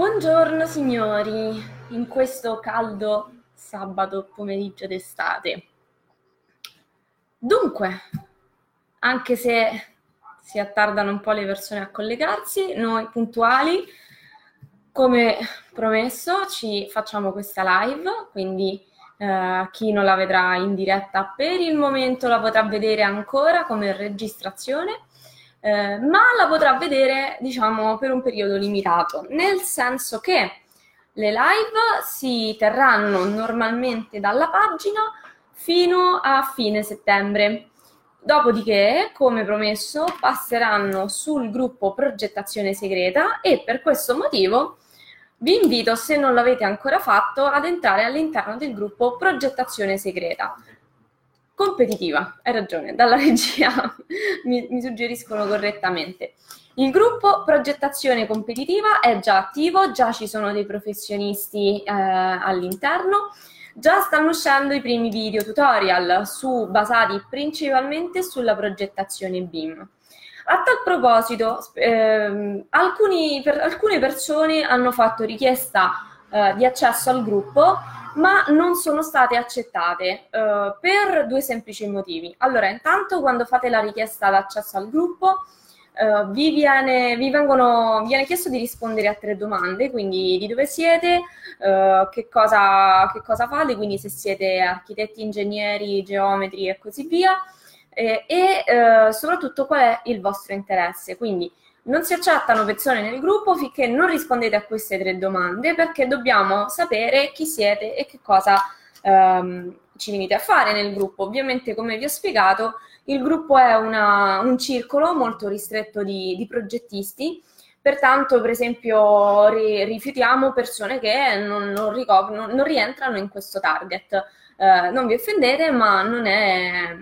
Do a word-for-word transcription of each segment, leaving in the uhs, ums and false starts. Buongiorno signori, in questo caldo sabato pomeriggio d'estate. Dunque, anche se si attardano un po' le persone a collegarsi, noi puntuali, come promesso, ci facciamo questa live, quindi eh, chi non la vedrà in diretta per il momento la potrà vedere ancora come registrazione. Eh, ma la potrà vedere, diciamo, per un periodo limitato, nel senso che le live si terranno normalmente dalla pagina fino a fine settembre. Dopodiché, come promesso, passeranno sul gruppo Progettazione Segreta e per questo motivo vi invito, se non l'avete ancora fatto, ad entrare all'interno del gruppo Progettazione Segreta. Competitiva, hai ragione, dalla regia mi, mi suggeriscono correttamente. Il gruppo Progettazione Competitiva è già attivo, già ci sono dei professionisti eh, all'interno, già stanno uscendo i primi video tutorial su, basati principalmente sulla progettazione B I M. A tal proposito, eh, alcuni, per, alcune persone hanno fatto richiesta eh, di accesso al gruppo, ma non sono state accettate eh, per due semplici motivi. Allora, intanto quando fate la richiesta d'accesso al gruppo eh, vi, viene, vi, vengono, vi viene chiesto di rispondere a tre domande, quindi di dove siete, eh, che, cosa, che cosa fate, quindi se siete architetti, ingegneri, geometri e così via, eh, e eh, soprattutto qual è il vostro interesse. Quindi non si accettano persone nel gruppo finché non rispondete a queste tre domande, perché dobbiamo sapere chi siete e che cosa ehm, ci venite a fare nel gruppo. Ovviamente, come vi ho spiegato, il gruppo è una, un circolo molto ristretto di, di progettisti, pertanto, per esempio, ri, rifiutiamo persone che non, non, ricop- non, non rientrano in questo target. Eh, non vi offendete, ma non è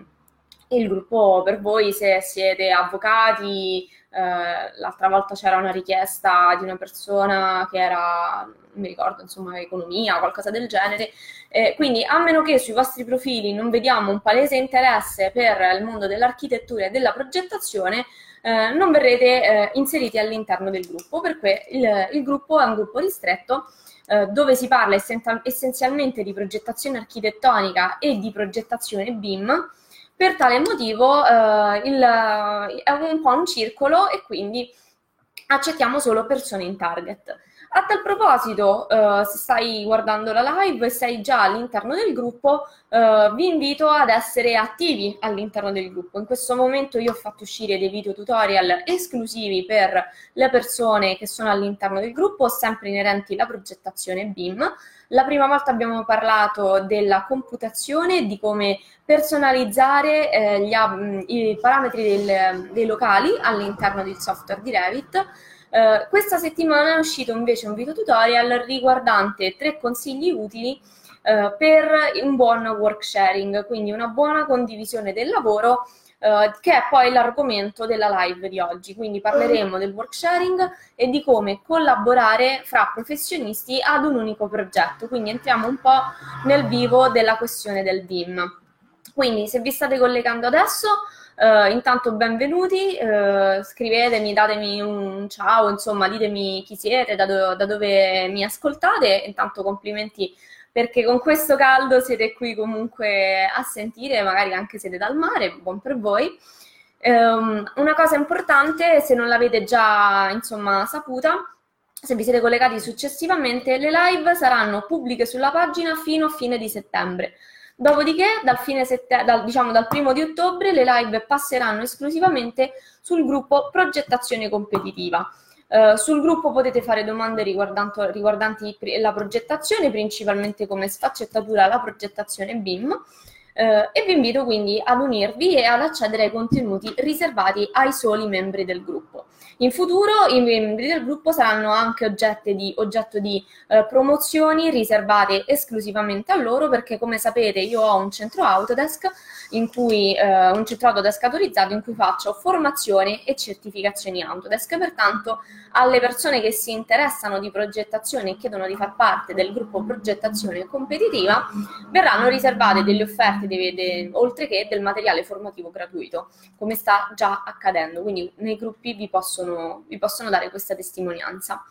il gruppo per voi se siete avvocati. Uh, l'altra volta c'era una richiesta di una persona che era, non mi ricordo, insomma, economia o qualcosa del genere, eh, quindi a meno che sui vostri profili non vediamo un palese interesse per il mondo dell'architettura e della progettazione, eh, non verrete eh, inseriti all'interno del gruppo, perché il, il gruppo è un gruppo ristretto eh, dove si parla essenzial- essenzialmente di progettazione architettonica e di progettazione B I M. Per tale motivo eh, il, è un po' un circolo e quindi accettiamo solo persone in target. A tal proposito, eh, se stai guardando la live e sei già all'interno del gruppo, eh, vi invito ad essere attivi all'interno del gruppo. In questo momento io ho fatto uscire dei video tutorial esclusivi per le persone che sono all'interno del gruppo, sempre inerenti alla progettazione B I M. La prima volta abbiamo parlato della computazione, di come personalizzare eh, gli, i parametri del, dei locali all'interno del software di Revit. Eh, questa settimana è uscito invece un video tutorial riguardante tre consigli utili eh, per un buon work sharing, quindi una buona condivisione del lavoro, eh, che è poi l'argomento della live di oggi. Quindi parleremo del work sharing e di come collaborare fra professionisti ad un unico progetto, quindi entriamo un po' nel vivo della questione del B I M. Quindi se vi state collegando adesso, eh, intanto benvenuti, eh, scrivetemi, datemi un ciao, insomma ditemi chi siete, da, do- da dove mi ascoltate. Intanto complimenti, perché con questo caldo siete qui comunque a sentire, magari anche siete dal mare, buon per voi. Eh, una cosa importante, se non l'avete già, insomma, saputa, se vi siete collegati successivamente, le live saranno pubbliche sulla pagina fino a fine di settembre. Dopodiché, dal, fine sette, dal, diciamo, dal primo di ottobre, le live passeranno esclusivamente sul gruppo Progettazione Competitiva. Eh, sul gruppo potete fare domande riguardanti la progettazione, principalmente come sfaccettatura la progettazione B I M, eh, e vi invito quindi ad unirvi e ad accedere ai contenuti riservati ai soli membri del gruppo. In futuro i membri del gruppo saranno anche oggetto di, oggetto di eh, promozioni riservate esclusivamente a loro, perché come sapete io ho un centro Autodesk, in cui, eh, un centro Autodesk autorizzato in cui faccio formazione e certificazioni Autodesk. Pertanto alle persone che si interessano di progettazione e chiedono di far parte del gruppo Progettazione Competitiva verranno riservate delle offerte de, de, oltre che del materiale formativo gratuito, come sta già accadendo, quindi nei gruppi vi possono vi possono dare questa testimonianza.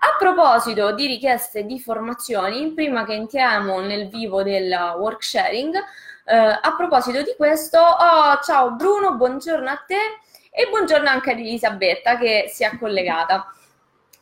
A proposito di richieste di formazioni, prima che entriamo nel vivo del work sharing, eh, a proposito di questo, oh, ciao Bruno, buongiorno a te e buongiorno anche ad Elisabetta che si è collegata.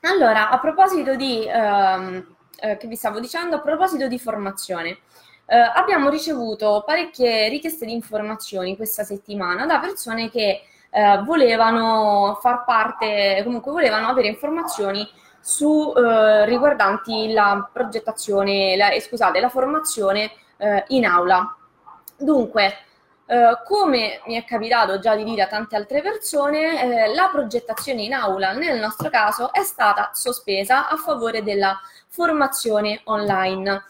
Allora, a proposito di, ehm, eh, che vi stavo dicendo, a proposito di formazione, eh, abbiamo ricevuto parecchie richieste di informazioni questa settimana da persone che eh, volevano far parte, comunque volevano avere informazioni su eh, riguardanti la progettazione, la, eh, scusate, la formazione eh, in aula. Dunque, eh, come mi è capitato già di dire a tante altre persone, eh, la progettazione in aula nel nostro caso è stata sospesa a favore della formazione online.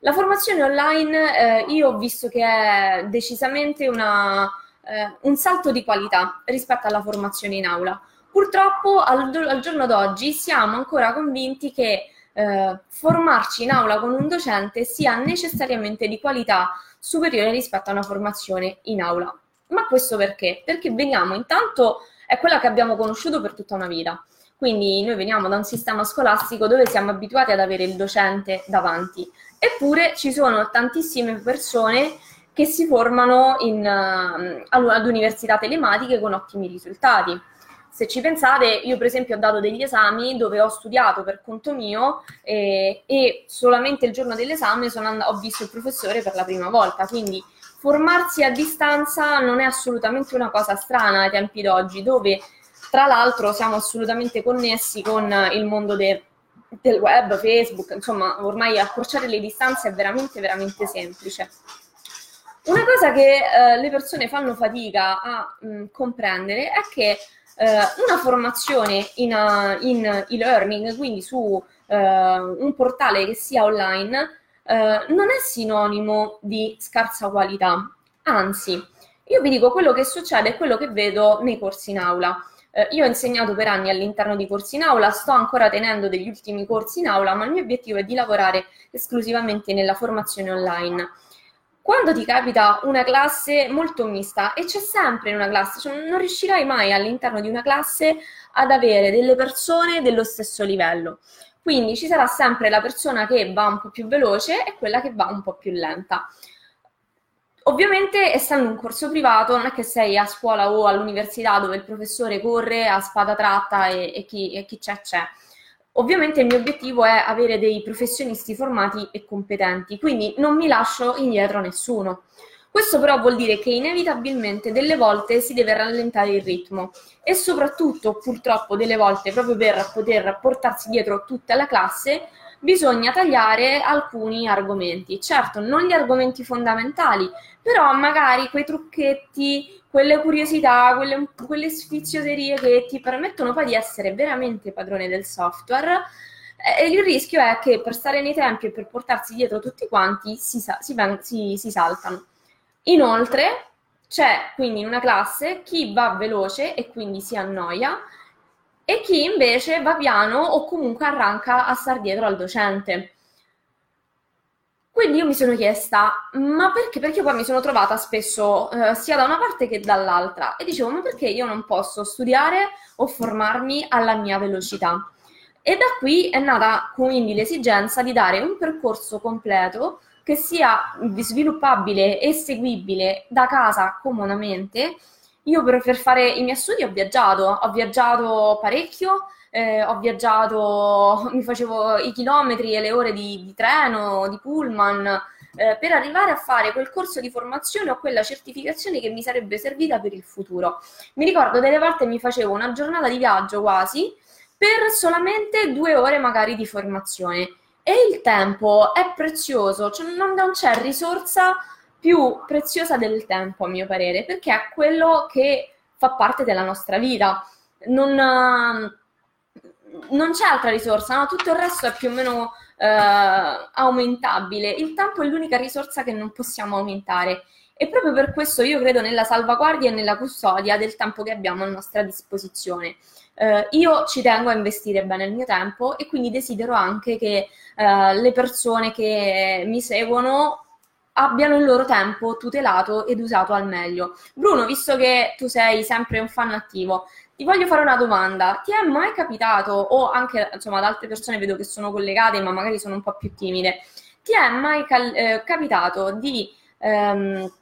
La formazione online eh, io ho visto che è decisamente una, eh, un salto di qualità rispetto alla formazione in aula. Purtroppo al, al giorno d'oggi siamo ancora convinti che eh, formarci in aula con un docente sia necessariamente di qualità superiore rispetto a una formazione in aula. Ma questo perché? Perché veniamo, intanto è quella che abbiamo conosciuto per tutta una vita. Quindi noi veniamo da un sistema scolastico dove siamo abituati ad avere il docente davanti, eppure ci sono tantissime persone che si formano in, uh, ad università telematiche con ottimi risultati. Se ci pensate, io per esempio ho dato degli esami dove ho studiato per conto mio eh, e solamente il giorno dell'esame sono and- ho visto il professore per la prima volta, quindi formarsi a distanza non è assolutamente una cosa strana ai tempi d'oggi, dove tra l'altro siamo assolutamente connessi con il mondo de- del web, Facebook, insomma ormai accorciare le distanze è veramente veramente semplice. Una cosa che eh, le persone fanno fatica a mh, comprendere è che eh, una formazione in, uh, in e-learning, quindi su uh, un portale che sia online, uh, non è sinonimo di scarsa qualità, anzi, io vi dico quello che succede e quello che vedo nei corsi in aula. Eh, io ho insegnato per anni all'interno di corsi in aula, sto ancora tenendo degli ultimi corsi in aula, ma il mio obiettivo è di lavorare esclusivamente nella formazione online. Quando ti capita una classe molto mista, e c'è sempre in una classe, cioè non riuscirai mai all'interno di una classe ad avere delle persone dello stesso livello. Quindi ci sarà sempre la persona che va un po' più veloce e quella che va un po' più lenta. Ovviamente, essendo un corso privato, non è che sei a scuola o all'università dove il professore corre a spada tratta e, e, chi, e chi c'è c'è. Ovviamente il mio obiettivo è avere dei professionisti formati e competenti, quindi non mi lascio indietro a nessuno. Questo però vuol dire che inevitabilmente delle volte si deve rallentare il ritmo e soprattutto, purtroppo, delle volte, proprio per poter portarsi dietro tutta la classe, bisogna tagliare alcuni argomenti. Certo, non gli argomenti fondamentali, però magari quei trucchetti, quelle curiosità, quelle, quelle sfizioterie che ti permettono poi di essere veramente padrone del software. E il rischio è che per stare nei tempi e per portarsi dietro tutti quanti si, si, si, si saltano. Inoltre c'è quindi in una classe chi va veloce e quindi si annoia, e chi invece va piano o comunque arranca a star dietro al docente. Quindi io mi sono chiesta, ma perché? Perché poi mi sono trovata spesso eh, sia da una parte che dall'altra e dicevo, ma perché io non posso studiare o formarmi alla mia velocità? E da qui è nata quindi l'esigenza di dare un percorso completo che sia sviluppabile e seguibile da casa comodamente. Io per, per fare i miei studi ho viaggiato, ho viaggiato parecchio, eh, ho viaggiato, mi facevo i chilometri e le ore di, di treno, di pullman, eh, per arrivare a fare quel corso di formazione o quella certificazione che mi sarebbe servita per il futuro. Mi ricordo delle volte mi facevo una giornata di viaggio quasi per solamente due ore magari di formazione. E il tempo è prezioso, cioè non, non c'è risorsa più preziosa del tempo, a mio parere, perché è quello che fa parte della nostra vita. Non, non c'è altra risorsa, no? Tutto il resto è più o meno eh, aumentabile. Il tempo è l'unica risorsa che non possiamo aumentare. E proprio per questo io credo nella salvaguardia e nella custodia del tempo che abbiamo a nostra disposizione. Eh, io ci tengo a investire bene il mio tempo e quindi desidero anche che eh, le persone che mi seguono abbiano il loro tempo tutelato ed usato al meglio. Bruno, visto che tu sei sempre un fan attivo, ti voglio fare una domanda. Ti è mai capitato, o anche insomma ad altre persone vedo che sono collegate ma magari sono un po' più timide, ti è mai cal- eh, capitato di ehm,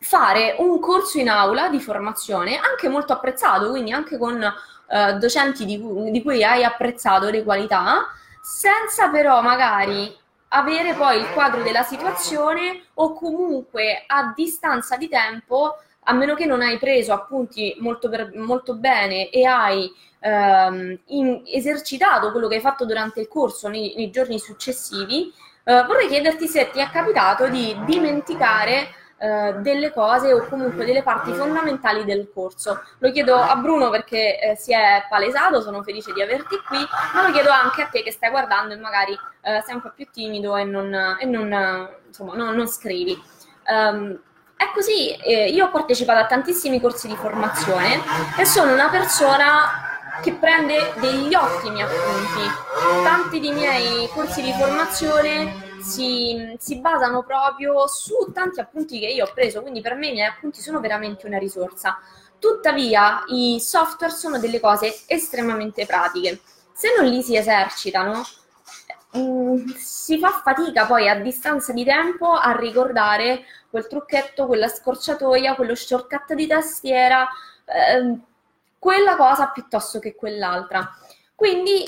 fare un corso in aula di formazione anche molto apprezzato, quindi anche con eh, docenti di cui, di cui hai apprezzato le qualità, senza però magari avere poi il quadro della situazione, o comunque a distanza di tempo, a meno che non hai preso appunti molto, per, molto bene e hai ehm, in, esercitato quello che hai fatto durante il corso nei, nei giorni successivi, eh, vorrei chiederti se ti è capitato di dimenticare eh, delle cose o comunque delle parti fondamentali del corso. Lo chiedo a Bruno perché eh, si è palesato, sono felice di averti qui, ma lo chiedo anche a te che stai guardando e magari eh, sei un po' più timido e non, e non, insomma, non, non scrivi. Um, È così, eh, io ho partecipato a tantissimi corsi di formazione e sono una persona che prende degli ottimi appunti. Tanti dei miei corsi di formazione si, si basano proprio su tanti appunti che io ho preso, quindi per me i miei appunti sono veramente una risorsa. Tuttavia, i software sono delle cose estremamente pratiche. Se non li si esercitano, Mm, si fa fatica poi a distanza di tempo a ricordare quel trucchetto, quella scorciatoia, quello shortcut di tastiera, ehm, quella cosa piuttosto che quell'altra. Quindi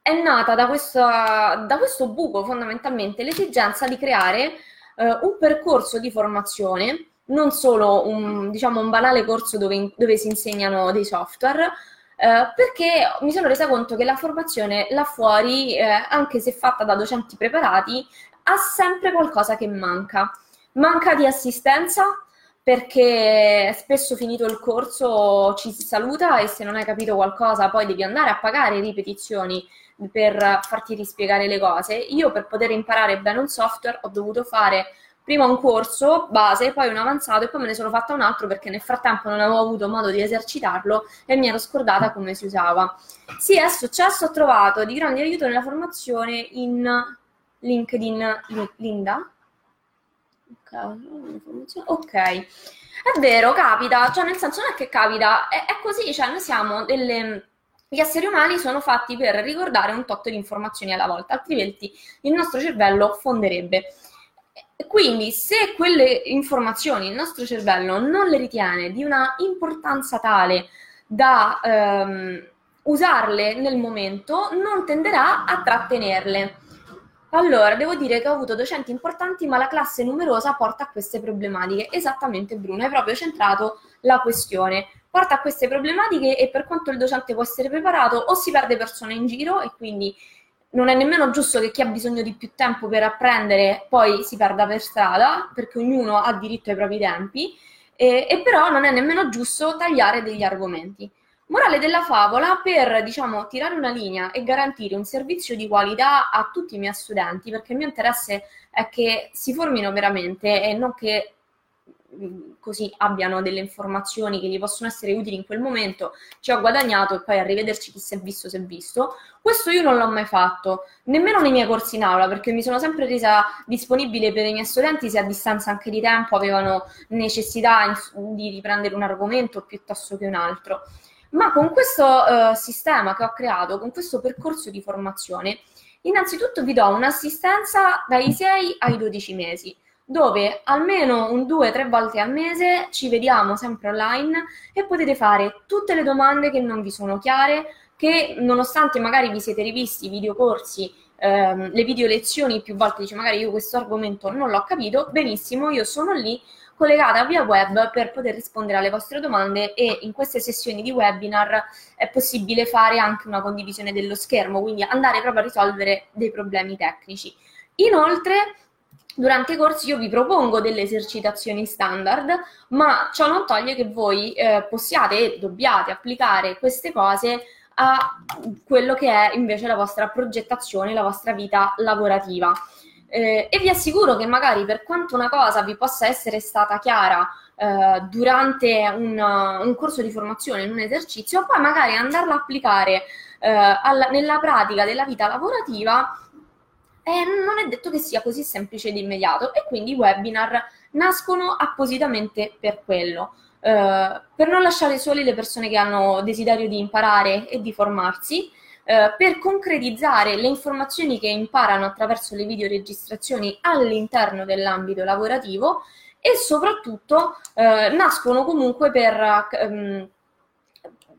è nata da questo, da questo buco fondamentalmente l'esigenza di creare eh, un percorso di formazione, non solo un, diciamo, un banale corso dove, dove si insegnano dei software, Uh, perché mi sono resa conto che la formazione là fuori, eh, anche se fatta da docenti preparati, ha sempre qualcosa che manca. Manca di assistenza, perché spesso finito il corso ci si saluta e se non hai capito qualcosa poi devi andare a pagare ripetizioni per farti rispiegare le cose. Io per poter imparare bene un software ho dovuto fare prima un corso base, poi un avanzato e poi me ne sono fatta un altro perché nel frattempo non avevo avuto modo di esercitarlo e mi ero scordata come si usava. Sì, è successo, ho trovato di grande aiuto nella formazione in LinkedIn Linda. Ok, è vero, capita, cioè nel senso non è che capita, è, è così, cioè noi siamo delle... Gli esseri umani sono fatti per ricordare un tot di informazioni alla volta, altrimenti il nostro cervello fonderebbe. Quindi se quelle informazioni il nostro cervello non le ritiene di una importanza tale da ehm, usarle nel momento, non tenderà a trattenerle. Allora, devo dire che ho avuto docenti importanti, ma la classe numerosa porta a queste problematiche. Esattamente, Bruno, hai proprio centrato la questione. Porta a queste problematiche e per quanto il docente può essere preparato, o si perde persone in giro e quindi... Non è nemmeno giusto che chi ha bisogno di più tempo per apprendere poi si perda per strada, perché ognuno ha diritto ai propri tempi, e, e però non è nemmeno giusto tagliare degli argomenti. Morale della favola, per diciamo tirare una linea e garantire un servizio di qualità a tutti i miei studenti, perché il mio interesse è che si formino veramente e non che così abbiano delle informazioni che gli possono essere utili in quel momento, ci ho guadagnato e poi arrivederci, chi si è visto si è visto. Questo io non l'ho mai fatto, nemmeno nei miei corsi in aula, perché mi sono sempre resa disponibile per i miei studenti se a distanza anche di tempo avevano necessità di riprendere un argomento piuttosto che un altro. Ma con questo eh, sistema che ho creato, con questo percorso di formazione, innanzitutto vi do un'assistenza dai sei ai dodici mesi, dove almeno un due tre volte al mese ci vediamo sempre online e potete fare tutte le domande che non vi sono chiare, che nonostante magari vi siete rivisti i videocorsi, ehm, le video lezioni più volte, dice magari io questo argomento non l'ho capito, benissimo, io sono lì collegata via web per poter rispondere alle vostre domande e in queste sessioni di webinar è possibile fare anche una condivisione dello schermo, quindi andare proprio a risolvere dei problemi tecnici. Inoltre, durante i corsi io vi propongo delle esercitazioni standard, ma ciò non toglie che voi eh, possiate e dobbiate applicare queste cose a quello che è invece la vostra progettazione, la vostra vita lavorativa. Eh, e vi assicuro che magari per quanto una cosa vi possa essere stata chiara eh, durante un, un corso di formazione, in un esercizio, poi magari andarla a applicare eh, alla, nella pratica della vita lavorativa eh, non è detto che sia così semplice ed immediato, e quindi i webinar nascono appositamente per quello, eh, per non lasciare soli le persone che hanno desiderio di imparare e di formarsi, eh, per concretizzare le informazioni che imparano attraverso le videoregistrazioni all'interno dell'ambito lavorativo, e soprattutto eh, nascono comunque per, ehm,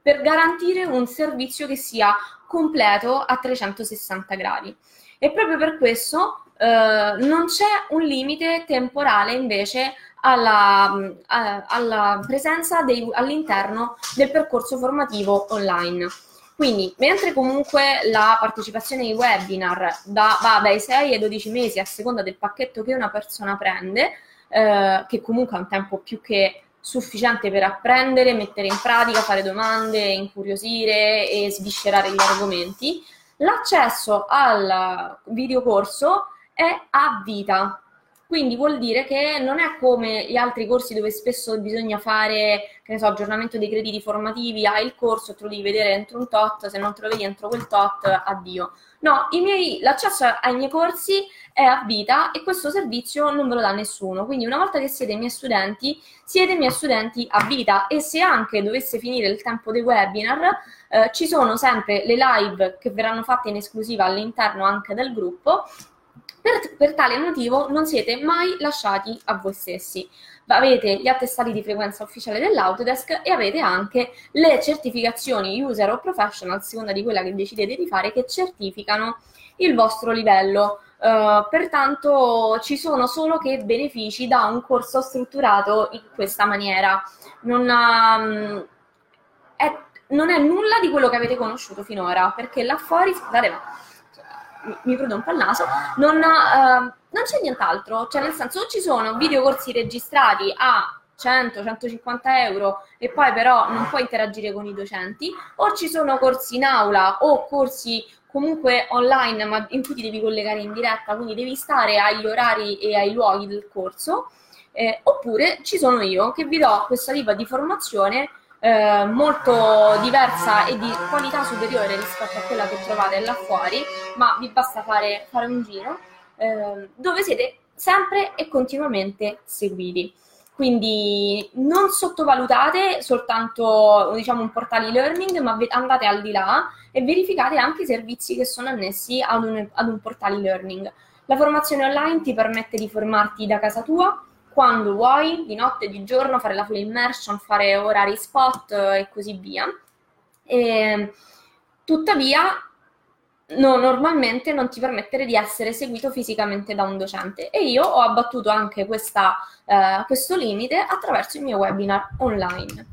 per garantire un servizio che sia completo a trecentosessanta gradi. E proprio per questo eh, non c'è un limite temporale invece alla, a, alla presenza all'interno del percorso formativo online. Quindi, mentre comunque la partecipazione ai webinar da, va dai sei ai dodici mesi a seconda del pacchetto che una persona prende, eh, che comunque è un tempo più che sufficiente per apprendere, mettere in pratica, fare domande, incuriosire e sviscerare gli argomenti, l'accesso al videocorso è a vita, quindi vuol dire che non è come gli altri corsi dove spesso bisogna fare, che ne so, aggiornamento dei crediti formativi, hai il corso, te lo devi vedere entro un tot, se non te lo vedi entro quel tot, addio. No, i miei, l'accesso ai miei corsi è a vita e questo servizio non ve lo dà nessuno, quindi una volta che siete miei studenti, siete miei studenti a vita, e se anche dovesse finire il tempo dei webinar, eh, ci sono sempre le live che verranno fatte in esclusiva all'interno anche del gruppo, per, per tale motivo non siete mai lasciati a voi stessi. Avete gli attestati di frequenza ufficiale dell'Autodesk e avete anche le certificazioni user o professional, a seconda di quella che decidete di fare, che certificano il vostro livello. Uh, pertanto ci sono solo che benefici da un corso strutturato in questa maniera. Non, um, è, non è nulla di quello che avete conosciuto finora, perché là fuori, scusate, ma mi prude un po' il naso, non, uh, non c'è nient'altro, cioè nel senso ci sono videocorsi registrati a cento centocinquanta euro e poi però non puoi interagire con i docenti, o ci sono corsi in aula o corsi comunque online ma in cui ti devi collegare in diretta, quindi devi stare agli orari e ai luoghi del corso, eh, oppure ci sono io che vi do questa tipo di formazione eh, molto diversa e di qualità superiore rispetto a quella che trovate là fuori, ma vi basta fare, fare un giro, eh, dove siete sempre e continuamente seguiti. Quindi non sottovalutate soltanto, diciamo, un portale e-learning, ma andate al di là e verificate anche i servizi che sono annessi ad un, ad un portale e-learning. La formazione online ti permette di formarti da casa tua, quando vuoi, di notte, di giorno, fare la full immersion, fare orari spot e così via. E, tuttavia, no, normalmente non ti permettere di essere seguito fisicamente da un docente, e io ho abbattuto anche questa, eh, questo limite attraverso il mio webinar online.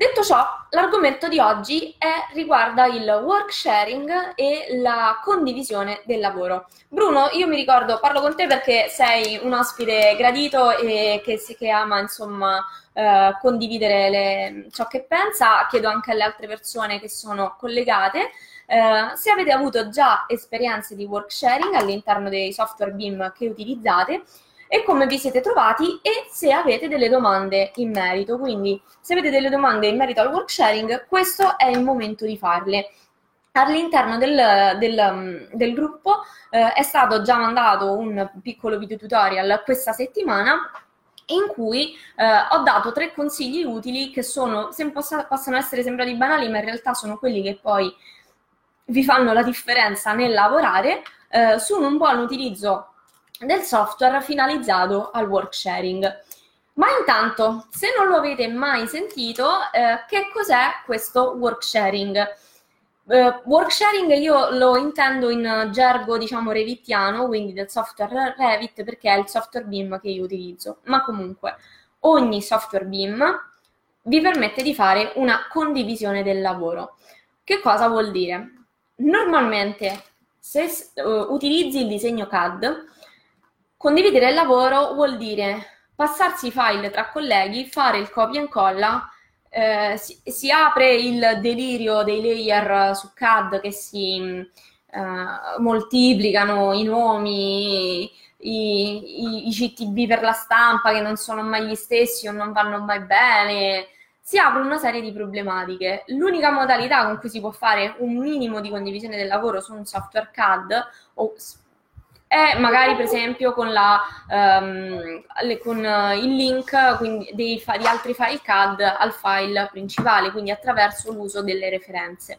Detto ciò, l'argomento di oggi è, riguarda il work sharing e la condivisione del lavoro. Bruno, io mi ricordo, parlo con te perché sei un ospite gradito e che, che ama, insomma, eh, condividere le, ciò che pensa. Chiedo anche alle altre persone che sono collegate. Uh, se avete avuto già esperienze di work sharing all'interno dei software B I M che utilizzate e come vi siete trovati, e se avete delle domande in merito. Quindi se avete delle domande in merito al work sharing, questo è il momento di farle. All'interno del, del, del gruppo uh, è stato già mandato un piccolo video tutorial questa settimana in cui eh, ho dato tre consigli utili che sono, se possa, possono essere sembrati banali, ma in realtà sono quelli che poi vi fanno la differenza nel lavorare, eh, su un buon utilizzo del software finalizzato al work sharing. Ma intanto, se non lo avete mai sentito, eh, che cos'è questo work sharing? Eh, work sharing io lo intendo in gergo, diciamo, revitiano, quindi del software Revit, perché è il software B I M che io utilizzo. Ma comunque, ogni software B I M vi permette di fare una condivisione del lavoro. Che cosa vuol dire? Normalmente, se uh, utilizzi il disegno C A D, condividere il lavoro vuol dire passarsi i file tra colleghi, fare il copia e incolla, eh, si, si apre il delirio dei layer su C A D che si uh, moltiplicano, i nomi, i, i, i C T B per la stampa che non sono mai gli stessi o non vanno mai bene. si aprono una serie di problematiche. L'unica modalità con cui si può fare un minimo di condivisione del lavoro su un software C A D o è magari per esempio con, la, um, le, con il link quindi dei, di altri file C A D al file principale, quindi attraverso l'uso delle referenze.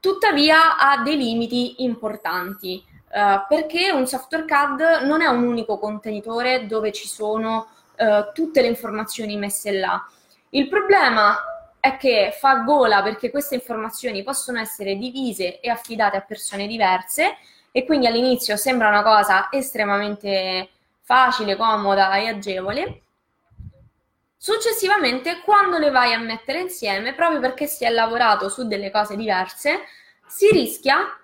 Tuttavia ha dei limiti importanti, uh, perché un software C A D non è un unico contenitore dove ci sono uh, tutte le informazioni messe là. Il problema è che fa gola perché queste informazioni possono essere divise e affidate a persone diverse, e quindi all'inizio sembra una cosa estremamente facile, comoda e agevole. Successivamente, quando le vai a mettere insieme, proprio perché si è lavorato su delle cose diverse, si rischia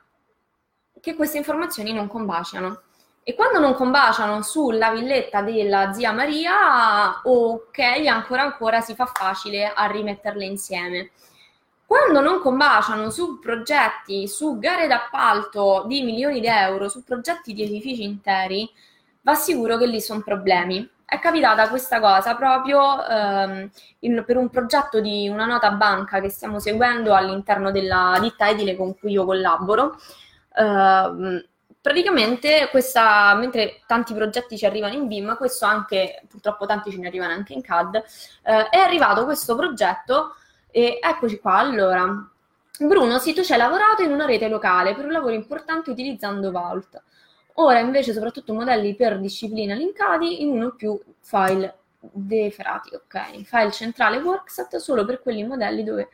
che queste informazioni non combaciano. E quando non combaciano sulla villetta della zia Maria, ok, ancora ancora si fa facile a rimetterle insieme. Quando non combaciano su progetti, su gare d'appalto di milioni di euro, su progetti di edifici interi, va sicuro che lì sono problemi. È capitata questa cosa proprio ehm, in, per un progetto di una nota banca che stiamo seguendo all'interno della ditta edile con cui io collaboro. Ehm, praticamente questa, mentre tanti progetti ci arrivano in B I M, questo anche, purtroppo tanti ce ne arrivano anche in C A D, eh, è arrivato questo progetto. E eccoci qua, allora. Bruno, sì, tu ci hai lavorato in una rete locale per un lavoro importante utilizzando Vault. Ora invece soprattutto modelli per disciplina linkati in uno o più file deferati, ok? File centrale workset solo per quelli modelli dove è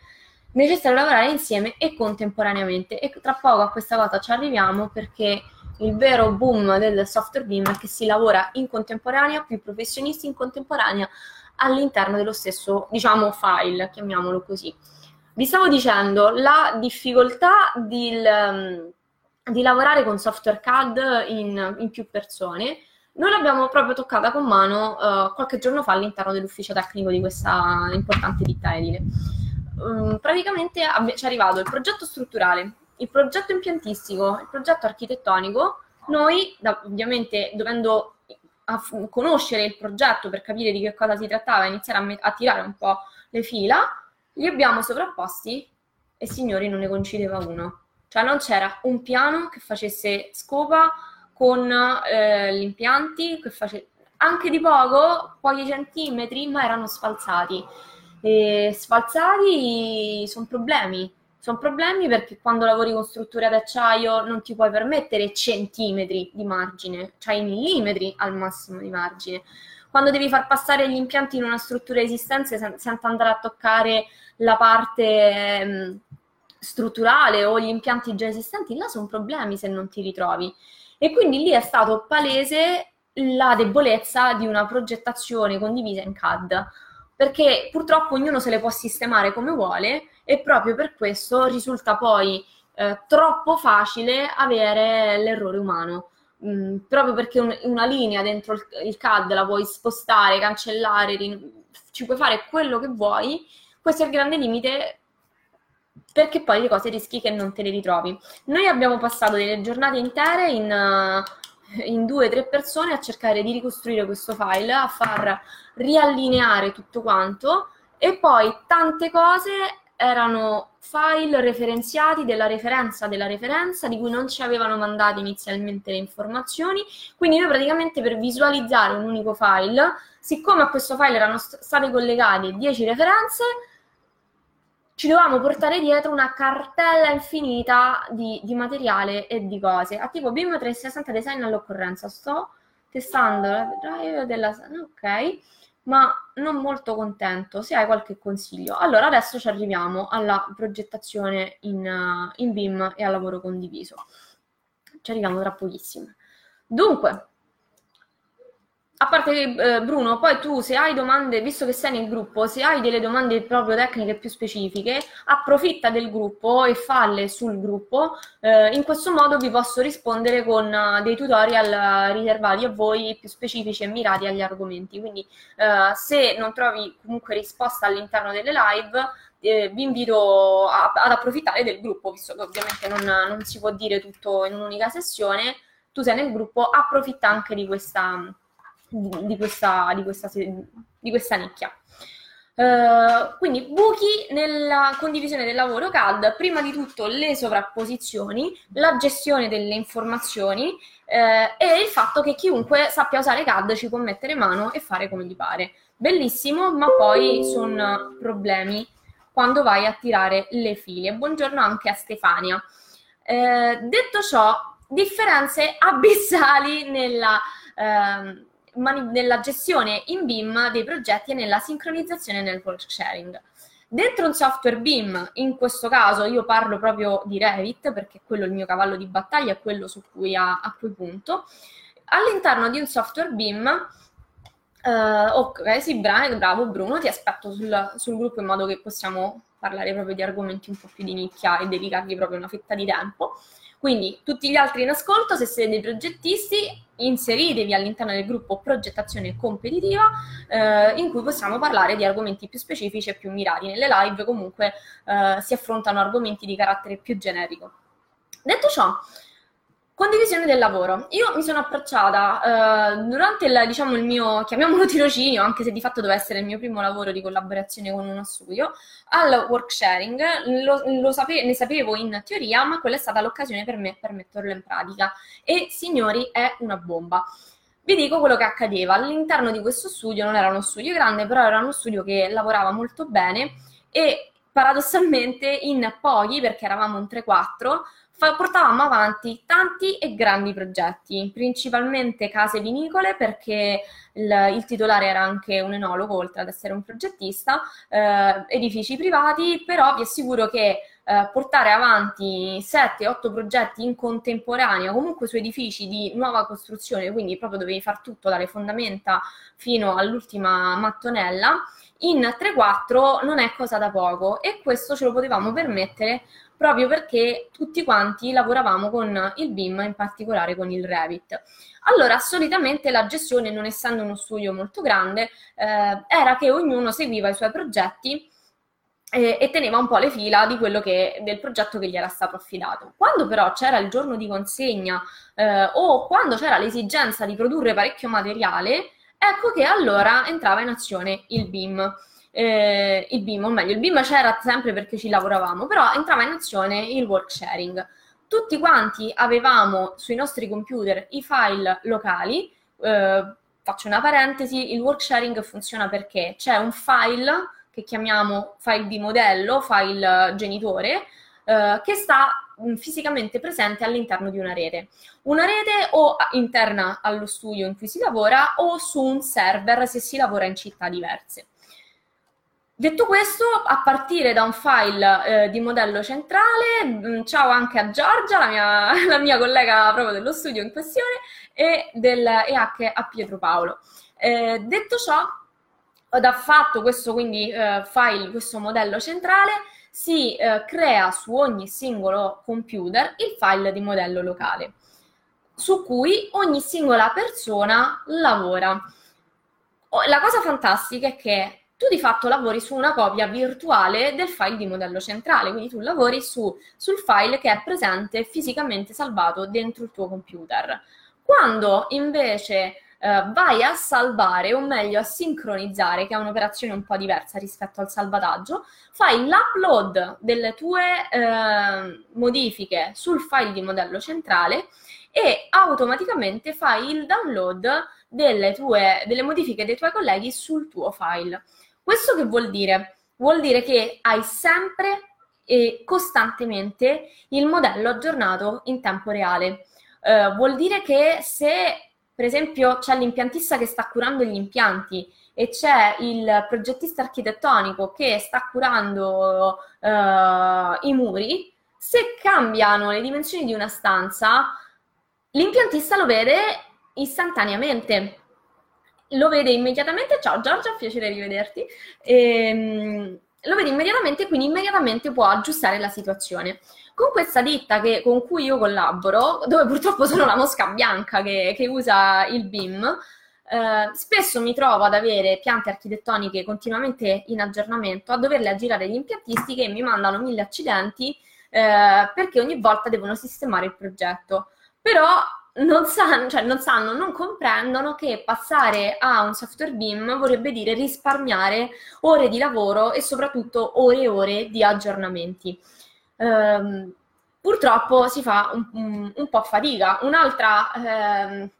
necessario lavorare insieme e contemporaneamente. E tra poco a questa cosa ci arriviamo, perché il vero boom del software B I M è che si lavora in contemporanea, più professionisti in contemporanea, all'interno dello stesso, diciamo, file, chiamiamolo così. Vi stavo dicendo, la difficoltà di, di lavorare con software C A D in, in più persone, noi l'abbiamo proprio toccata con mano uh, qualche giorno fa all'interno dell'ufficio tecnico di questa importante ditta edile. Um, praticamente ci è arrivato il progetto strutturale, il progetto impiantistico, il progetto architettonico. Noi, da, ovviamente, dovendo a conoscere il progetto per capire di che cosa si trattava e iniziare a, me- a tirare un po' le fila, li abbiamo sovrapposti e, signori, non ne coincideva uno. Cioè non c'era un piano che facesse scopa con eh, gli impianti, che face- anche di poco, pochi centimetri, ma erano sfalsati. E sfalsati sono problemi. Sono problemi perché quando lavori con strutture ad acciaio non ti puoi permettere centimetri di margine, cioè i millimetri al massimo di margine. Quando devi far passare gli impianti in una struttura esistente senza andare a toccare la parte mh, strutturale o gli impianti già esistenti, là sono problemi se non ti ritrovi. E quindi lì è stato palese la debolezza di una progettazione condivisa in C A D, perché purtroppo ognuno se le può sistemare come vuole, e proprio per questo risulta poi eh, troppo facile avere l'errore umano, mm, proprio perché un, una linea dentro il, il C A D la puoi spostare, cancellare, rin- ci puoi fare quello che vuoi. Questo è il grande limite, perché poi le cose rischi che non te le ritrovi. Noi abbiamo passato delle giornate intere in, in due o tre persone a cercare di ricostruire questo file, a far riallineare tutto quanto, e poi tante cose erano file referenziati della referenza della referenza di cui non ci avevano mandato inizialmente le informazioni. Quindi noi praticamente, per visualizzare un unico file, siccome a questo file erano st- state collegate dieci referenze, ci dovevamo portare dietro una cartella infinita di, di materiale e di cose a tipo B I M trecentosessanta Design all'occorrenza. Sto testando la drive della... ok, ma non molto contento. Se hai qualche consiglio. Allora, adesso ci arriviamo alla progettazione in, in B I M e al lavoro condiviso. Ci arriviamo tra pochissimo. Dunque, a parte che eh, Bruno, poi tu, se hai domande, visto che sei nel gruppo, se hai delle domande proprio tecniche più specifiche, approfitta del gruppo e falle sul gruppo. Eh, in questo modo vi posso rispondere con uh, dei tutorial riservati a voi, più specifici e mirati agli argomenti. Quindi uh, se non trovi comunque risposta all'interno delle live, eh, vi invito a, ad approfittare del gruppo, visto che ovviamente non, non si può dire tutto in un'unica sessione. Tu sei nel gruppo, approfitta anche di questa... Di questa, di, questa, di questa nicchia. Uh, quindi buchi nella condivisione del lavoro C A D, prima di tutto le sovrapposizioni, la gestione delle informazioni uh, e il fatto che chiunque sappia usare C A D ci può mettere mano e fare come gli pare. Bellissimo, ma poi sono problemi quando vai a tirare le file. Buongiorno anche a Stefania. Uh, detto ciò, differenze abissali nella... Uh, nella gestione in B I M dei progetti e nella sincronizzazione nel work sharing. Dentro un software B I M, in questo caso io parlo proprio di Revit, perché quello è il mio cavallo di battaglia, è quello su cui a, a cui punto. All'interno di un software B I M, eh, ok, sì, bravo Bruno, ti aspetto sul, sul gruppo in modo che possiamo parlare proprio di argomenti un po' più di nicchia e dedicargli proprio una fetta di tempo. Quindi tutti gli altri in ascolto, se siete dei progettisti, inseritevi all'interno del gruppo Progettazione Competitiva, eh, in cui possiamo parlare di argomenti più specifici e più mirati. Nelle live comunque eh, si affrontano argomenti di carattere più generico. Detto ciò, condivisione del lavoro. Io mi sono approcciata eh, durante il, diciamo, il mio, chiamiamolo tirocinio, anche se di fatto doveva essere il mio primo lavoro di collaborazione con uno studio, al work sharing. Lo, lo sape- ne sapevo in teoria, ma quella è stata l'occasione per me per metterlo in pratica. E signori, è una bomba. Vi dico quello che accadeva. All'interno di questo studio, non era uno studio grande, però era uno studio che lavorava molto bene e paradossalmente in pochi, perché eravamo un tre quattro, portavamo avanti tanti e grandi progetti, principalmente case vinicole, perché il, il titolare era anche un enologo, oltre ad essere un progettista, eh, edifici privati, però vi assicuro che eh, portare avanti sette otto progetti in contemporanea, comunque su edifici di nuova costruzione, quindi proprio dovevi far tutto dalle fondamenta fino all'ultima mattonella, in tre quattro non è cosa da poco, e questo ce lo potevamo permettere proprio perché tutti quanti lavoravamo con il B I M, in particolare con il Revit. Allora, solitamente la gestione, non essendo uno studio molto grande, eh, era che ognuno seguiva i suoi progetti eh, e teneva un po' le fila di quello che, del progetto che gli era stato affidato. Quando però c'era il giorno di consegna eh, o quando c'era l'esigenza di produrre parecchio materiale, ecco che allora entrava in azione il B I M. Eh, il B I M, o meglio, il B I M c'era sempre perché ci lavoravamo, però entrava in azione il work sharing. Tutti quanti avevamo sui nostri computer i file locali. Eh, faccio una parentesi, il work sharing funziona perché c'è un file che chiamiamo file di modello, file genitore, eh, che sta fisicamente presente all'interno di una rete. Una rete o interna allo studio in cui si lavora o su un server se si lavora in città diverse. Detto questo, a partire da un file eh, di modello centrale, mh, ciao anche a Giorgia, la mia, la mia collega proprio dello studio in questione, e, del, e anche a Pietro Paolo. Eh, detto ciò, da fatto questo quindi eh, file, questo modello centrale, si eh, crea su ogni singolo computer il file di modello locale, su cui ogni singola persona lavora. La cosa fantastica è che tu di fatto lavori su una copia virtuale del file di modello centrale, quindi tu lavori su, sul file che è presente fisicamente salvato dentro il tuo computer. Quando invece eh, vai a salvare, o meglio a sincronizzare, che è un'operazione un po' diversa rispetto al salvataggio, fai l'upload delle tue eh, modifiche sul file di modello centrale e automaticamente fai il download delle, tue, delle modifiche dei tuoi colleghi sul tuo file. Questo che vuol dire? Vuol dire che hai sempre e costantemente il modello aggiornato in tempo reale. Eh, vuol dire che se, per esempio, c'è l'impiantista che sta curando gli impianti e c'è il progettista architettonico che sta curando eh, i muri, se cambiano le dimensioni di una stanza, l'impiantista lo vede istantaneamente. Lo vede immediatamente, ciao Giorgia, piacere rivederti, ehm, lo vede immediatamente, quindi immediatamente può aggiustare la situazione. Con questa ditta che, con cui io collaboro, dove purtroppo sono la mosca bianca che, che usa il B I M, eh, spesso mi trovo ad avere piante architettoniche continuamente in aggiornamento, a doverle aggirare gli impiantisti che mi mandano mille accidenti eh, perché ogni volta devono sistemare il progetto. Però non sanno, cioè non sanno, non comprendono che passare a un software B I M vorrebbe dire risparmiare ore di lavoro e soprattutto ore e ore di aggiornamenti. Ehm, purtroppo si fa un, un, un po' fatica. Un'altra, ehm,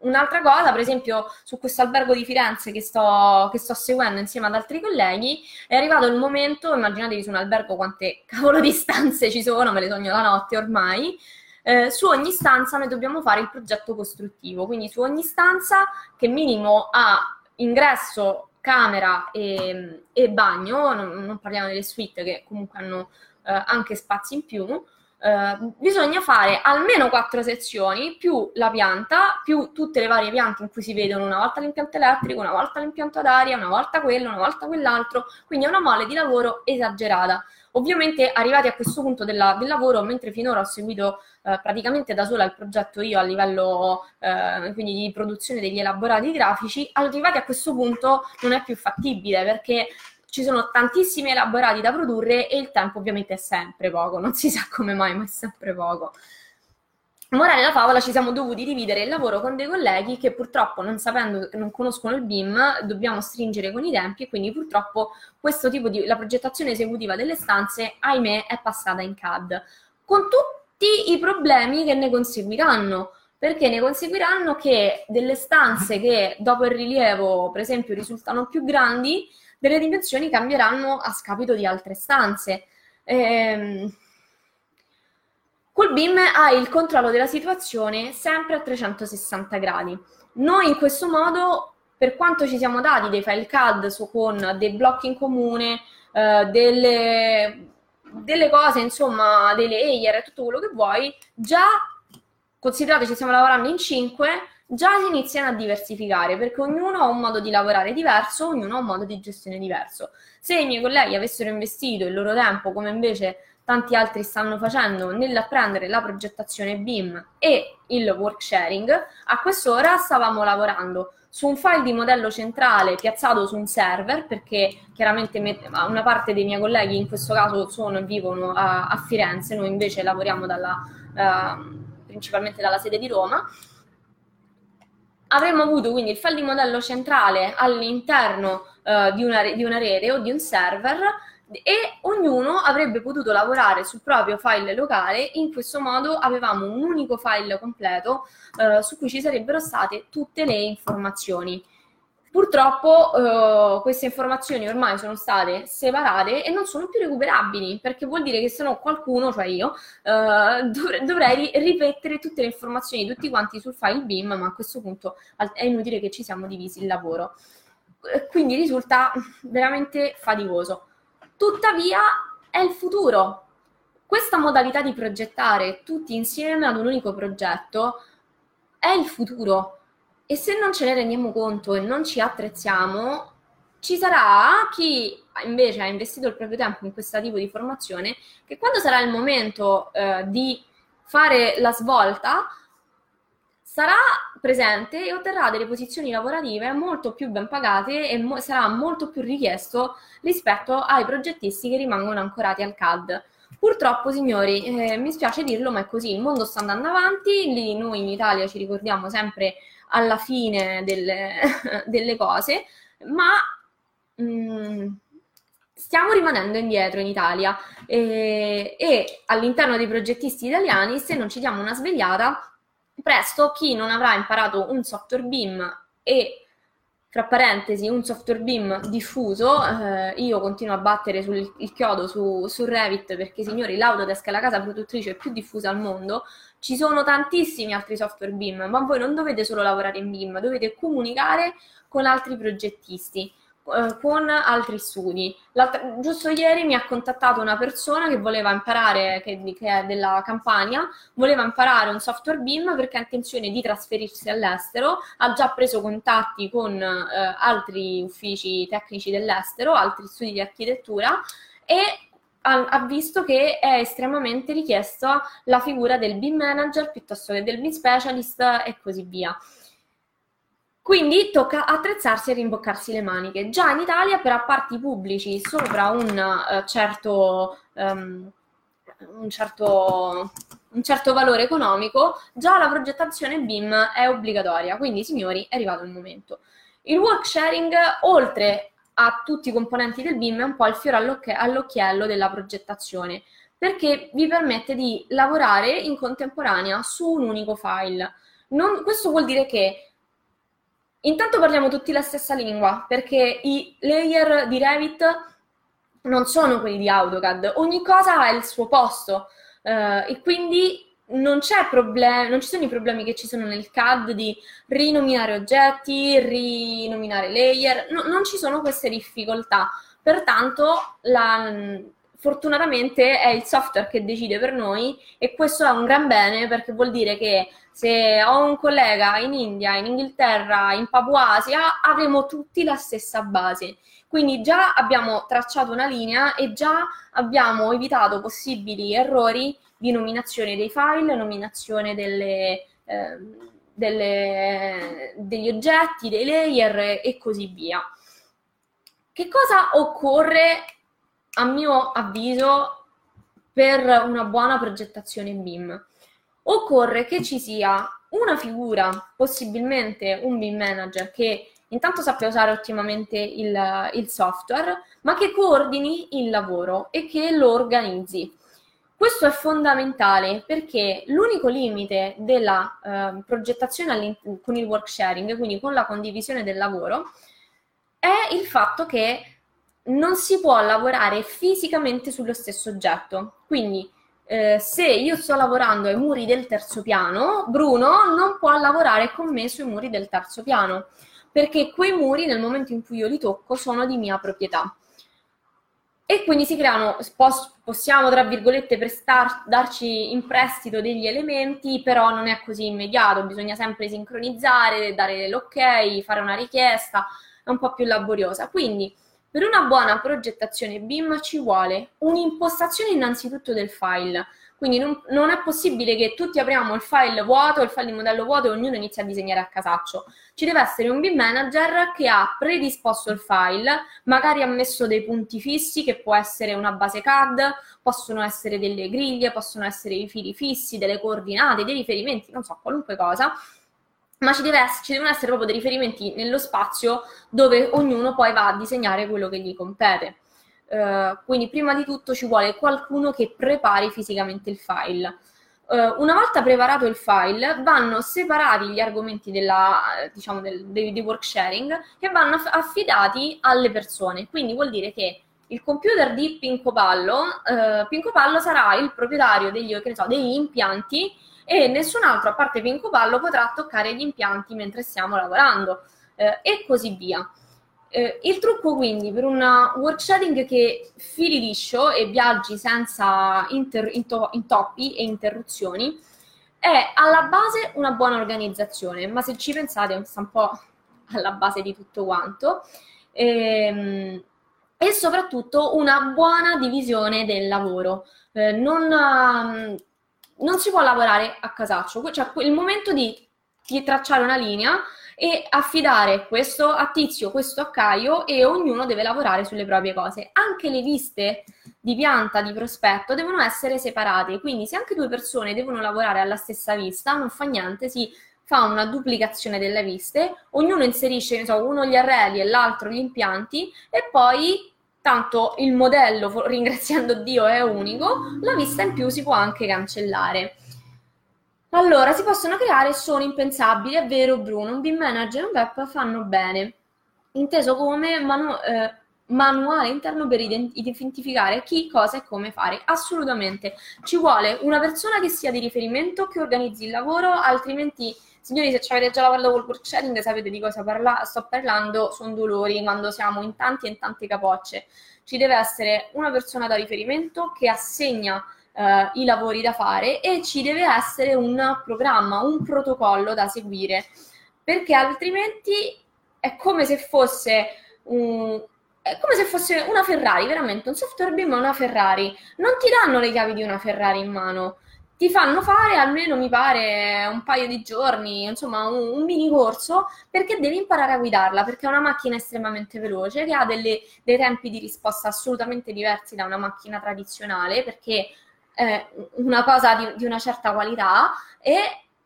un'altra cosa, per esempio, su questo albergo di Firenze che sto, che sto seguendo insieme ad altri colleghi, è arrivato il momento, immaginatevi su un albergo quante cavolo di stanze ci sono, me le sogno la notte ormai. Eh, su ogni stanza noi dobbiamo fare il progetto costruttivo, quindi su ogni stanza che minimo ha ingresso, camera e, e bagno, non, non parliamo delle suite che comunque hanno eh, anche spazi in più, eh, bisogna fare almeno quattro sezioni, più la pianta, più tutte le varie piante in cui si vedono una volta l'impianto elettrico, una volta l'impianto ad aria, una volta quello, una volta quell'altro, quindi è una mole di lavoro esagerata. Ovviamente arrivati a questo punto della, del lavoro, mentre finora ho seguito eh, praticamente da sola il progetto io a livello eh, quindi di produzione degli elaborati grafici, arrivati a questo punto non è più fattibile perché ci sono tantissimi elaborati da produrre e il tempo ovviamente è sempre poco, non si sa come mai, ma è sempre poco. Morale della favola, ci siamo dovuti dividere il lavoro con dei colleghi che purtroppo non sapendo, non conoscono il B I M, dobbiamo stringere con i tempi e quindi purtroppo questo tipo di, la progettazione esecutiva delle stanze, ahimè, è passata in C A D. Con tutti i problemi che ne conseguiranno, perché ne conseguiranno che delle stanze che dopo il rilievo, per esempio, risultano più grandi, delle dimensioni cambieranno a scapito di altre stanze. Ehm... Col B I M hai il controllo della situazione sempre a trecentosessanta gradi. Noi in questo modo, per quanto ci siamo dati dei file C A D su, con dei blocchi in comune, eh, delle, delle cose, insomma, dei layer e tutto quello che vuoi, già, considerate ci stiamo lavorando in cinque, già si iniziano a diversificare, perché ognuno ha un modo di lavorare diverso, ognuno ha un modo di gestione diverso. Se i miei colleghi avessero investito il loro tempo, come invece tanti altri stanno facendo, nell'apprendere la progettazione B I M e il work sharing, a quest'ora stavamo lavorando su un file di modello centrale piazzato su un server, perché chiaramente una parte dei miei colleghi in questo caso sono e vivono a, a Firenze, noi invece lavoriamo dalla, eh, principalmente dalla sede di Roma. Avremmo avuto quindi il file di modello centrale all'interno eh, di, una, di una rete o di un server e ognuno avrebbe potuto lavorare sul proprio file locale. In questo modo avevamo un unico file completo eh, su cui ci sarebbero state tutte le informazioni. Purtroppo eh, queste informazioni ormai sono state separate e non sono più recuperabili, perché vuol dire che se no qualcuno, cioè io, eh, dov- dovrei ripetere tutte le informazioni, tutti quanti sul file B I M, ma a questo punto è inutile che ci siamo divisi il lavoro. Quindi risulta veramente faticoso. Tuttavia è il futuro. Questa modalità di progettare tutti insieme ad un unico progetto è il futuro e se non ce ne rendiamo conto e non ci attrezziamo, ci sarà chi invece ha investito il proprio tempo in questo tipo di formazione che quando sarà il momento eh, di fare la svolta sarà presente e otterrà delle posizioni lavorative molto più ben pagate e mo- sarà molto più richiesto rispetto ai progettisti che rimangono ancorati al C A D. Purtroppo, signori, eh, mi spiace dirlo, ma è così, il mondo sta andando avanti, lì noi in Italia ci ricordiamo sempre alla fine delle, delle cose, ma mh, stiamo rimanendo indietro in Italia e, e all'interno dei progettisti italiani, se non ci diamo una svegliata, presto chi non avrà imparato un software B I M e, tra parentesi, un software B I M diffuso, eh, io continuo a battere sul, il chiodo su, su Revit perché, signori, l'Autodesk è la casa produttrice più diffusa al mondo, ci sono tantissimi altri software B I M, ma voi non dovete solo lavorare in B I M, dovete comunicare con altri progettisti, eh, con altri studi. L'altro, giusto ieri mi ha contattato una persona che voleva imparare, che, che è della Campania, voleva imparare un software B I M perché ha intenzione di trasferirsi all'estero, ha già preso contatti con eh, altri uffici tecnici dell'estero, altri studi di architettura e ha, ha visto che è estremamente richiesta la figura del B I M manager piuttosto che del B I M specialist e così via. Quindi tocca attrezzarsi e rimboccarsi le maniche. Già in Italia per appalti pubblici sopra un, eh, certo, um, un certo un certo valore economico, già la progettazione B I M è obbligatoria. Quindi, signori, è arrivato il momento. Il work sharing, oltre a tutti i componenti del B I M, è un po' il fiore all'occh- all'occhiello della progettazione, perché vi permette di lavorare in contemporanea su un unico file. Non, questo vuol dire che intanto parliamo tutti la stessa lingua, perché i layer di Revit non sono quelli di AutoCAD, ogni cosa ha il suo posto, eh, e quindi non c'è problem- non ci sono i problemi che ci sono nel C A D di rinominare oggetti, rinominare layer, no, non ci sono queste difficoltà. Pertanto, la, fortunatamente è il software che decide per noi, e questo è un gran bene, perché vuol dire che se ho un collega in India, in Inghilterra, in Papua Asia, avremo tutti la stessa base. Quindi già abbiamo tracciato una linea e già abbiamo evitato possibili errori di nominazione dei file, nominazione delle, eh, delle, degli oggetti, dei layer e così via. Che cosa occorre, a mio avviso, per una buona progettazione B I M? Occorre che ci sia una figura, possibilmente un B I M manager, che intanto sappia usare ottimamente il, il software, ma che coordini il lavoro e che lo organizzi. Questo è fondamentale, perché l'unico limite della eh, progettazione con il work sharing, quindi con la condivisione del lavoro, è il fatto che non si può lavorare fisicamente sullo stesso oggetto. Quindi eh, se io sto lavorando ai muri del terzo piano, Bruno non può lavorare con me sui muri del terzo piano, perché quei muri, nel momento in cui io li tocco, sono di mia proprietà. E quindi si creano, possiamo, tra virgolette, prestar, darci in prestito degli elementi, però non è così immediato, bisogna sempre sincronizzare, dare l'ok, fare una richiesta, è un po' più laboriosa. Quindi, per una buona progettazione B I M ci vuole un'impostazione innanzitutto del file. Quindi non, non è possibile che tutti apriamo il file vuoto, il file di modello vuoto, e ognuno inizia a disegnare a casaccio. Ci deve essere un B I M manager che ha predisposto il file, magari ha messo dei punti fissi, che può essere una base C A D, possono essere delle griglie, possono essere i fili fissi, delle coordinate, dei riferimenti, non so, qualunque cosa. Ma ci, deve essere, ci devono essere proprio dei riferimenti nello spazio dove ognuno poi va a disegnare quello che gli compete. Uh, quindi prima di tutto ci vuole qualcuno che prepari fisicamente il file. Uh, una volta preparato il file, vanno separati gli argomenti della, diciamo, del, dei, dei work sharing, che vanno affidati alle persone. Quindi vuol dire che il computer di Pinco Pallo, uh, Pinco Pallo sarà il proprietario degli, che ne so, degli impianti, e nessun altro, a parte Pinco Pallo, potrà toccare gli impianti mentre stiamo lavorando, eh, e così via. Eh, il trucco, quindi, per una work sharing che fili liscio e viaggi senza inter- into- intoppi e interruzioni, è alla base una buona organizzazione, ma se ci pensate sta un po' alla base di tutto quanto, ehm, e soprattutto una buona divisione del lavoro. Eh, non... Non si può lavorare a casaccio, cioè il momento di, di tracciare una linea e affidare questo a Tizio, questo a Caio, e ognuno deve lavorare sulle proprie cose. Anche le liste di pianta, di prospetto, devono essere separate, quindi se anche due persone devono lavorare alla stessa vista, non fa niente, si fa una duplicazione delle viste, ognuno inserisce, ne so, uno gli arredi e l'altro gli impianti, e poi tanto il modello, ringraziando Dio, è unico, la vista in più si può anche cancellare. Allora, si possono creare sono impensabili, è vero Bruno, un B I M manager e un V E P fanno bene, inteso come manu- eh, manuale interno per ident- identificare chi, cosa e come fare. Assolutamente, ci vuole una persona che sia di riferimento, che organizzi il lavoro, altrimenti, signori, se ci avete già lavorato col work sharing sapete di cosa parla- sto parlando, sono dolori quando siamo in tanti e in tante capocce. Ci deve essere una persona da riferimento che assegna eh, i lavori da fare, e ci deve essere un programma, un protocollo da seguire, perché altrimenti è come se fosse un... È come se fosse una Ferrari, veramente, un software B I M è una Ferrari. Non ti danno le chiavi di una Ferrari in mano, ti fanno fare, almeno mi pare, un paio di giorni, insomma un, un mini corso, perché devi imparare a guidarla, perché è una macchina estremamente veloce, che ha delle, dei tempi di risposta assolutamente diversi da una macchina tradizionale, perché eh, una cosa di, di una certa qualità e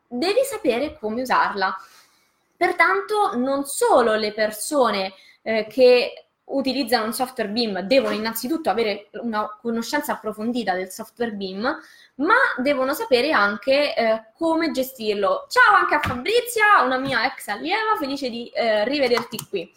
devi sapere come usarla. Pertanto non solo le persone eh, che utilizzano un software B I M devono innanzitutto avere una conoscenza approfondita del software B I M, ma devono sapere anche eh, come gestirlo. Ciao anche a Fabrizia, una mia ex allieva, felice di eh, rivederti qui.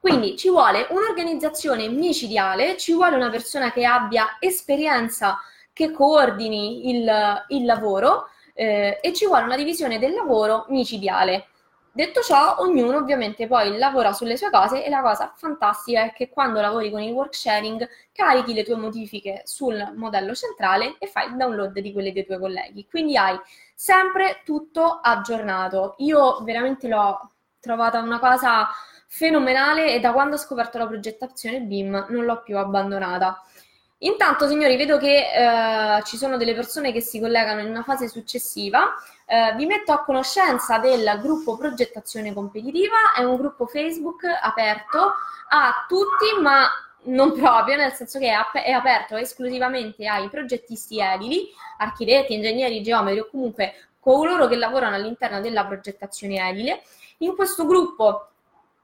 Quindi ci vuole un'organizzazione micidiale, ci vuole una persona che abbia esperienza, che coordini il, il lavoro eh, e ci vuole una divisione del lavoro micidiale. Detto ciò, ognuno ovviamente poi lavora sulle sue cose e la cosa fantastica è che quando lavori con il work sharing carichi le tue modifiche sul modello centrale e fai il download di quelle dei tuoi colleghi. Quindi hai sempre tutto aggiornato. Io veramente l'ho trovata una cosa fenomenale e da quando ho scoperto la progettazione B I M non l'ho più abbandonata. Intanto, signori, vedo che eh, ci sono delle persone che si collegano in una fase successiva. Eh, vi metto a conoscenza del gruppo Progettazione Competitiva, è un gruppo Facebook aperto a tutti, ma non proprio, nel senso che è, ap- è aperto esclusivamente ai progettisti edili, architetti, ingegneri, geometri o comunque coloro che lavorano all'interno della progettazione edile. In questo gruppo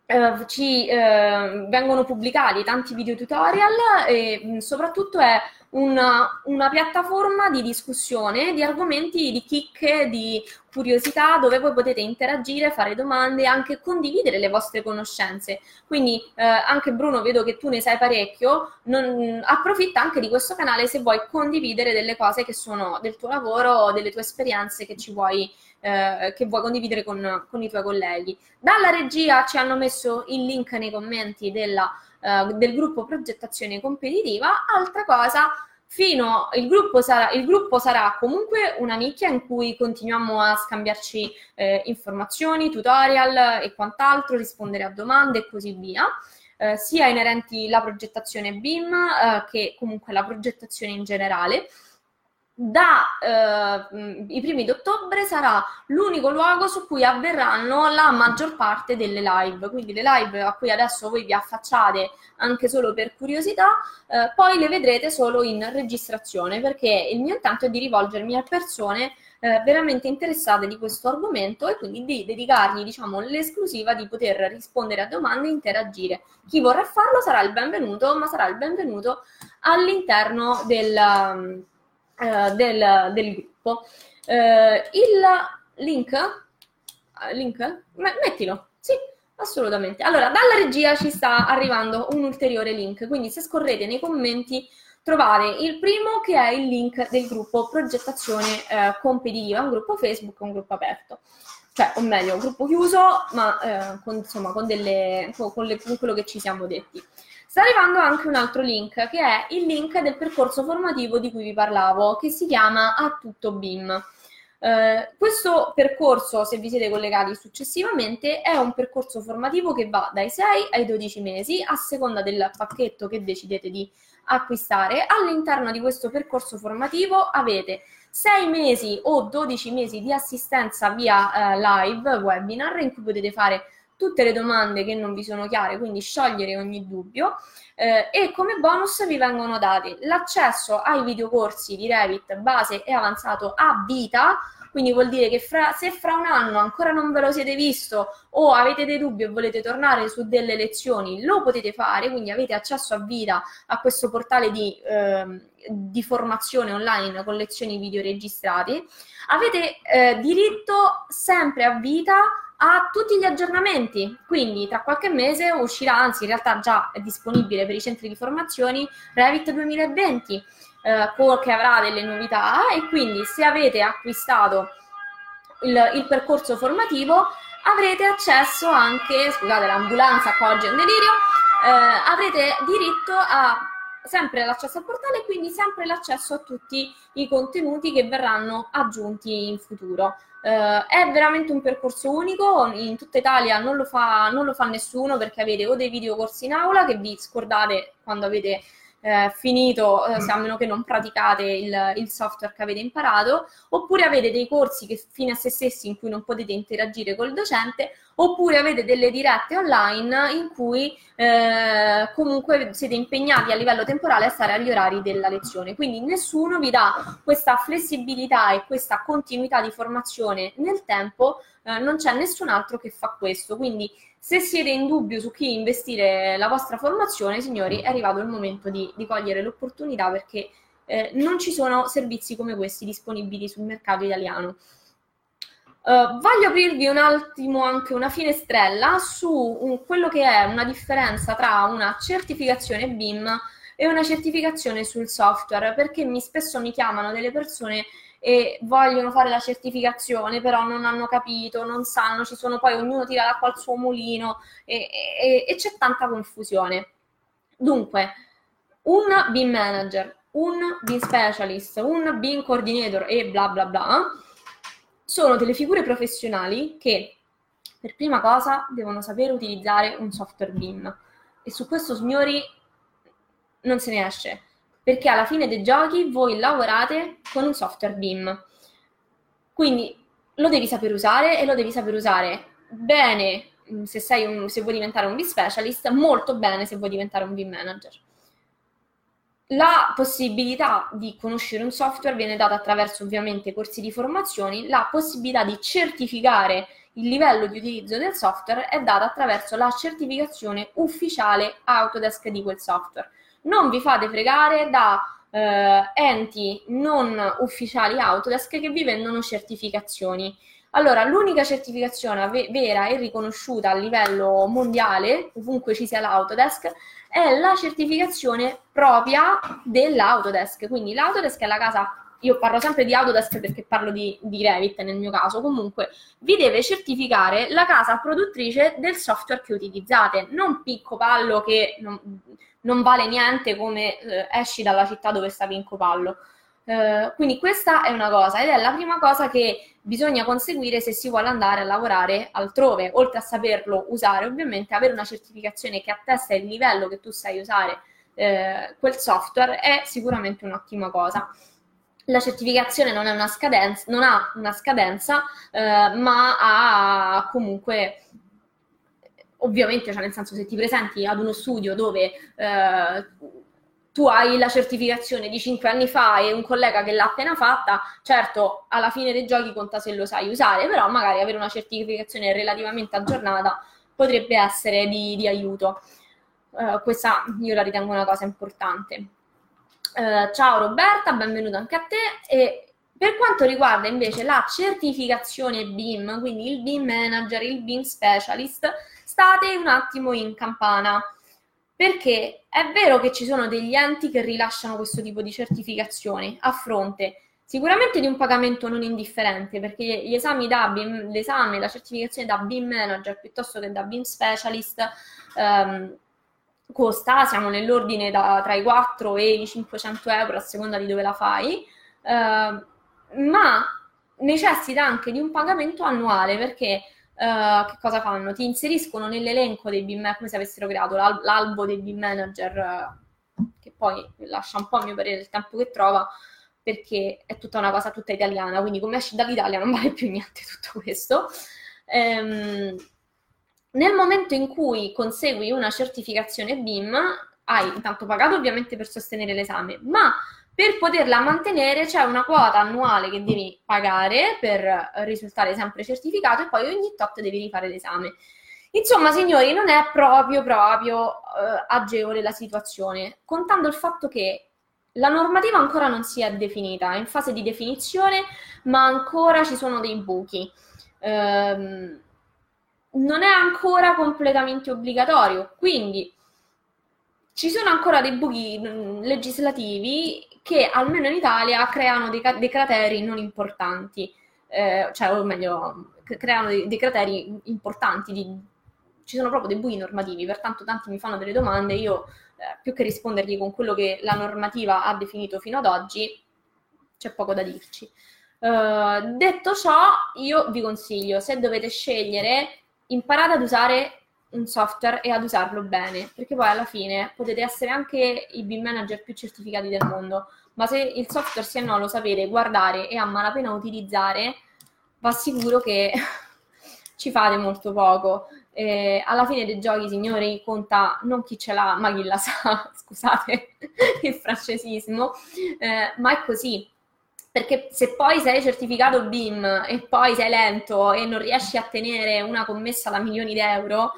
Uh, ci uh, vengono pubblicati tanti video tutorial e mh, soprattutto è una, una piattaforma di discussione di argomenti, di chicche, di curiosità, dove voi potete interagire, fare domande e anche condividere le vostre conoscenze. Quindi uh, anche Bruno, vedo che tu ne sai parecchio, non, approfitta anche di questo canale se vuoi condividere delle cose che sono del tuo lavoro o delle tue esperienze che ci vuoi Eh, che vuoi condividere con, con i tuoi colleghi. Dalla regia ci hanno messo il link nei commenti della, eh, del gruppo Progettazione Competitiva. Altra cosa, fino il gruppo sarà, il gruppo sarà comunque una nicchia in cui continuiamo a scambiarci eh, informazioni, tutorial e quant'altro, rispondere a domande e così via, eh, sia inerenti alla progettazione B I M eh, che comunque la progettazione in generale. Da eh, i primi di ottobre sarà l'unico luogo su cui avverranno la maggior parte delle live, quindi le live a cui adesso voi vi affacciate anche solo per curiosità, eh, poi le vedrete solo in registrazione, perché il mio intento è di rivolgermi a persone eh, veramente interessate di questo argomento e quindi di dedicargli, diciamo, l'esclusiva di poter rispondere a domande e interagire. Chi vorrà farlo sarà il benvenuto, ma sarà il benvenuto all'interno del Del, del gruppo. Eh, il link, link? Mettilo, sì, assolutamente. Allora, dalla regia ci sta arrivando un ulteriore link, quindi se scorrete nei commenti trovate il primo, che è il link del gruppo Progettazione eh, Competitiva, un gruppo Facebook, un gruppo aperto. Cioè, o meglio, un gruppo chiuso, ma eh, con, insomma, con, delle, con, le, con quello che ci siamo detti. Sta arrivando anche un altro link, che è il link del percorso formativo di cui vi parlavo, che si chiama A tutto B I M. Eh, questo percorso, se vi siete collegati successivamente, è un percorso formativo che va dai sei ai dodici mesi, a seconda del pacchetto che decidete di acquistare. All'interno di questo percorso formativo avete sei mesi o dodici mesi di assistenza via eh, live, webinar, in cui potete fare tutte le domande che non vi sono chiare, quindi sciogliere ogni dubbio, eh, e come bonus vi vengono dati l'accesso ai videocorsi di Revit base e avanzato a vita, quindi vuol dire che fra, se fra un anno ancora non ve lo siete visto o avete dei dubbi e volete tornare su delle lezioni, lo potete fare, quindi avete accesso a vita a questo portale di, eh, di formazione online con lezioni video registrate. Avete eh, diritto sempre a vita a tutti gli aggiornamenti, quindi tra qualche mese uscirà, anzi in realtà già è disponibile per i centri di formazioni, Revit duemilaventi, eh, che avrà delle novità, e quindi se avete acquistato il, il percorso formativo avrete accesso anche, scusate l'ambulanza qua oggi è un delirio, eh, avrete diritto a sempre l'accesso al portale e quindi sempre l'accesso a tutti i contenuti che verranno aggiunti in futuro. Uh, è veramente un percorso unico, in tutta Italia non lo fa, non lo fa nessuno, perché avete o dei videocorsi in aula che vi scordate quando avete eh, finito, eh, se a meno che non praticate il, il software che avete imparato, oppure avete dei corsi che fine a se stessi in cui non potete interagire col docente, oppure avete delle dirette online in cui eh, comunque siete impegnati a livello temporale a stare agli orari della lezione. Quindi nessuno vi dà questa flessibilità e questa continuità di formazione nel tempo, eh, non c'è nessun altro che fa questo. Quindi se siete in dubbio su chi investire la vostra formazione, signori, è arrivato il momento di, di cogliere l'opportunità, perché eh, non ci sono servizi come questi disponibili sul mercato italiano. Uh, voglio aprirvi un attimo anche una finestrella su un, quello che è una differenza tra una certificazione B I M e una certificazione sul software, perché mi, spesso mi chiamano delle persone e vogliono fare la certificazione, però non hanno capito, non sanno, ci sono, poi ognuno tira l'acqua al suo mulino e, e, e c'è tanta confusione. Dunque, un B I M manager, un B I M specialist, un B I M coordinator e bla bla bla sono delle figure professionali che per prima cosa devono sapere utilizzare un software B I M, e su questo, signori, non se ne esce, perché alla fine dei giochi voi lavorate con un software B I M, quindi lo devi sapere usare, e lo devi sapere usare bene se, sei un, se vuoi diventare un B I M specialist, molto bene se vuoi diventare un B I M manager. La possibilità di conoscere un software viene data attraverso ovviamente corsi di formazioni, la possibilità di certificare il livello di utilizzo del software è data attraverso la certificazione ufficiale Autodesk di quel software. Non vi fate fregare da eh, enti non ufficiali Autodesk che vi vendono certificazioni. Allora, l'unica certificazione ve- vera e riconosciuta a livello mondiale, ovunque ci sia l'Autodesk, è la certificazione propria dell'Autodesk. Quindi l'Autodesk è la casa, io parlo sempre di Autodesk perché parlo di, di Revit nel mio caso, comunque vi deve certificare la casa produttrice del software che utilizzate, non Piccopallo che non, non vale niente come eh, esci dalla città dove sta Piccopallo. Uh, quindi questa è una cosa, ed è la prima cosa che bisogna conseguire se si vuole andare a lavorare altrove, oltre a saperlo usare ovviamente. Avere una certificazione che attesta il livello che tu sai usare eh, quel software è sicuramente un'ottima cosa. La certificazione non è una scadenza, non ha una scadenza eh, ma ha comunque, ovviamente, cioè nel senso, se ti presenti ad uno studio dove eh, tu hai la certificazione di cinque anni fa e un collega che l'ha appena fatta, certo, alla fine dei giochi conta se lo sai usare, però magari avere una certificazione relativamente aggiornata potrebbe essere di, di aiuto. Uh, questa io la ritengo una cosa importante. Uh, ciao Roberta, benvenuta anche a te. E per quanto riguarda invece la certificazione B I M, quindi il B I M manager, il B I M specialist, state un attimo in campana. Perché è vero che ci sono degli enti che rilasciano questo tipo di certificazione a fronte sicuramente di un pagamento non indifferente, perché gli esami da B I M, l'esame, la certificazione da B I M manager piuttosto che da B I M specialist ehm, costa, siamo nell'ordine da, tra i quattro e i cinquecento euro a seconda di dove la fai, ehm, ma necessita anche di un pagamento annuale, perché Uh, che cosa fanno? Ti inseriscono nell'elenco dei B I M, come se avessero creato l'al- l'albo dei B I M manager, uh, che poi lascia un po', a mio parere, il tempo che trova, perché è tutta una cosa tutta italiana, quindi come esci dall'Italia non vale più niente tutto questo. Um, nel momento in cui consegui una certificazione B I M, hai intanto pagato ovviamente per sostenere l'esame, ma per poterla mantenere c'è una quota annuale che devi pagare per risultare sempre certificato, e poi ogni tot devi rifare l'esame. Insomma, signori, non è proprio proprio eh, agevole la situazione, contando il fatto che la normativa ancora non si è definita, è in fase di definizione, ma ancora ci sono dei buchi. Ehm, non è ancora completamente obbligatorio, quindi ci sono ancora dei buchi legislativi che, almeno in Italia, creano dei, dei crateri non importanti, eh, cioè, o meglio, creano dei, dei crateri importanti, di, ci sono proprio dei buchi normativi, pertanto tanti mi fanno delle domande, io eh, più che rispondergli con quello che la normativa ha definito fino ad oggi, c'è poco da dirci. Eh, detto ciò, io vi consiglio, se dovete scegliere, imparate ad usare un software e ad usarlo bene, perché poi alla fine potete essere anche i BIM manager più certificati del mondo, ma se il software se no lo sapete guardare e a malapena utilizzare, va sicuro che ci fate molto poco. Eh, alla fine dei giochi, signori, conta non chi ce l'ha ma chi la sa, scusate il francesismo, eh, ma è così, perché se poi sei certificato BIM e poi sei lento e non riesci a tenere una commessa da milioni di euro,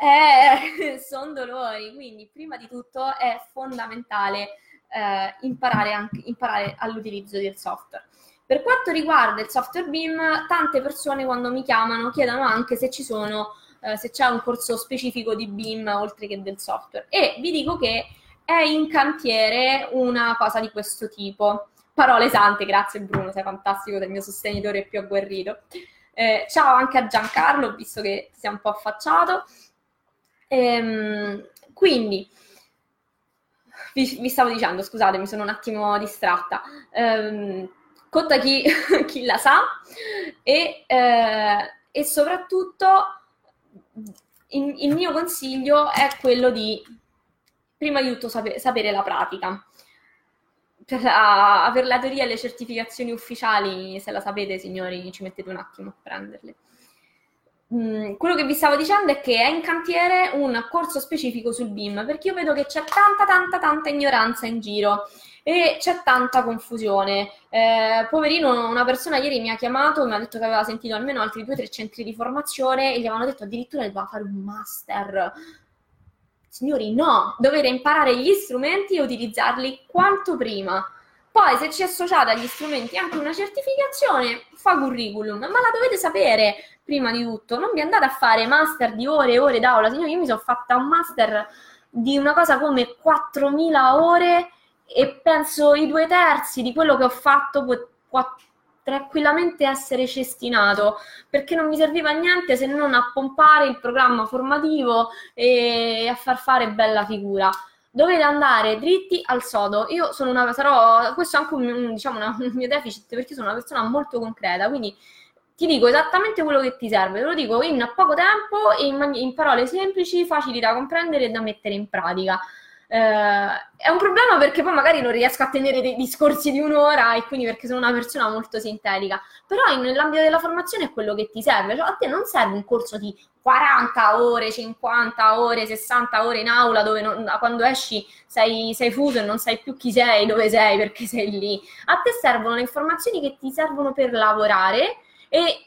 eh, sono dolori. Quindi prima di tutto è fondamentale eh, imparare, anche, imparare all'utilizzo del software. Per quanto riguarda il software BIM, tante persone quando mi chiamano chiedono anche se ci sono, eh, se c'è un corso specifico di BIM oltre che del software, e vi dico che è in cantiere una cosa di questo tipo. Parole sante, grazie Bruno, sei fantastico, sei il mio sostenitore più agguerrito. Eh, ciao anche a Giancarlo, visto che ti sei un po' affacciato. Ehm, quindi... Vi, vi stavo dicendo, scusate, mi sono un attimo distratta. Ehm, Conta chi, chi la sa e, eh, e soprattutto in, il mio consiglio è quello di, prima di tutto, sape, sapere la pratica. Per la, per la teoria e le certificazioni ufficiali, se la sapete, signori, ci mettete un attimo a prenderle. Mm, quello che vi stavo dicendo è che è in cantiere un corso specifico sul BIM, perché io vedo che c'è tanta, tanta, tanta ignoranza in giro. E c'è tanta confusione. Eh, poverino, una persona ieri mi ha chiamato e mi ha detto che aveva sentito almeno altri due o tre centri di formazione e gli avevano detto addirittura che doveva fare un master. Signori, no! Dovete imparare gli strumenti e utilizzarli quanto prima. Poi, se ci associate agli strumenti anche una certificazione, fa curriculum, ma la dovete sapere prima di tutto. Non vi andate a fare master di ore e ore d'aula. Signori, io mi sono fatta un master di una cosa come quattromila ore e penso i due terzi di quello che ho fatto può, può tranquillamente essere cestinato, perché non mi serviva a niente se non a pompare il programma formativo e a far fare bella figura. Dovete andare dritti al sodo. Io sono una, sarò, questo è anche un, diciamo una, un mio deficit, perché sono una persona molto concreta, quindi ti dico esattamente quello che ti serve, te lo dico in poco tempo e in, man- in parole semplici, facili da comprendere e da mettere in pratica. Uh, è un problema perché poi magari non riesco a tenere dei discorsi di un'ora e quindi perché sono una persona molto sintetica, però in, nell'ambito della formazione è quello che ti serve, cioè a te non serve un corso di quaranta ore, cinquanta ore, sessanta ore in aula dove non, quando esci sei, sei fuso e non sai più chi sei, dove sei, perché sei lì. A te servono le informazioni che ti servono per lavorare e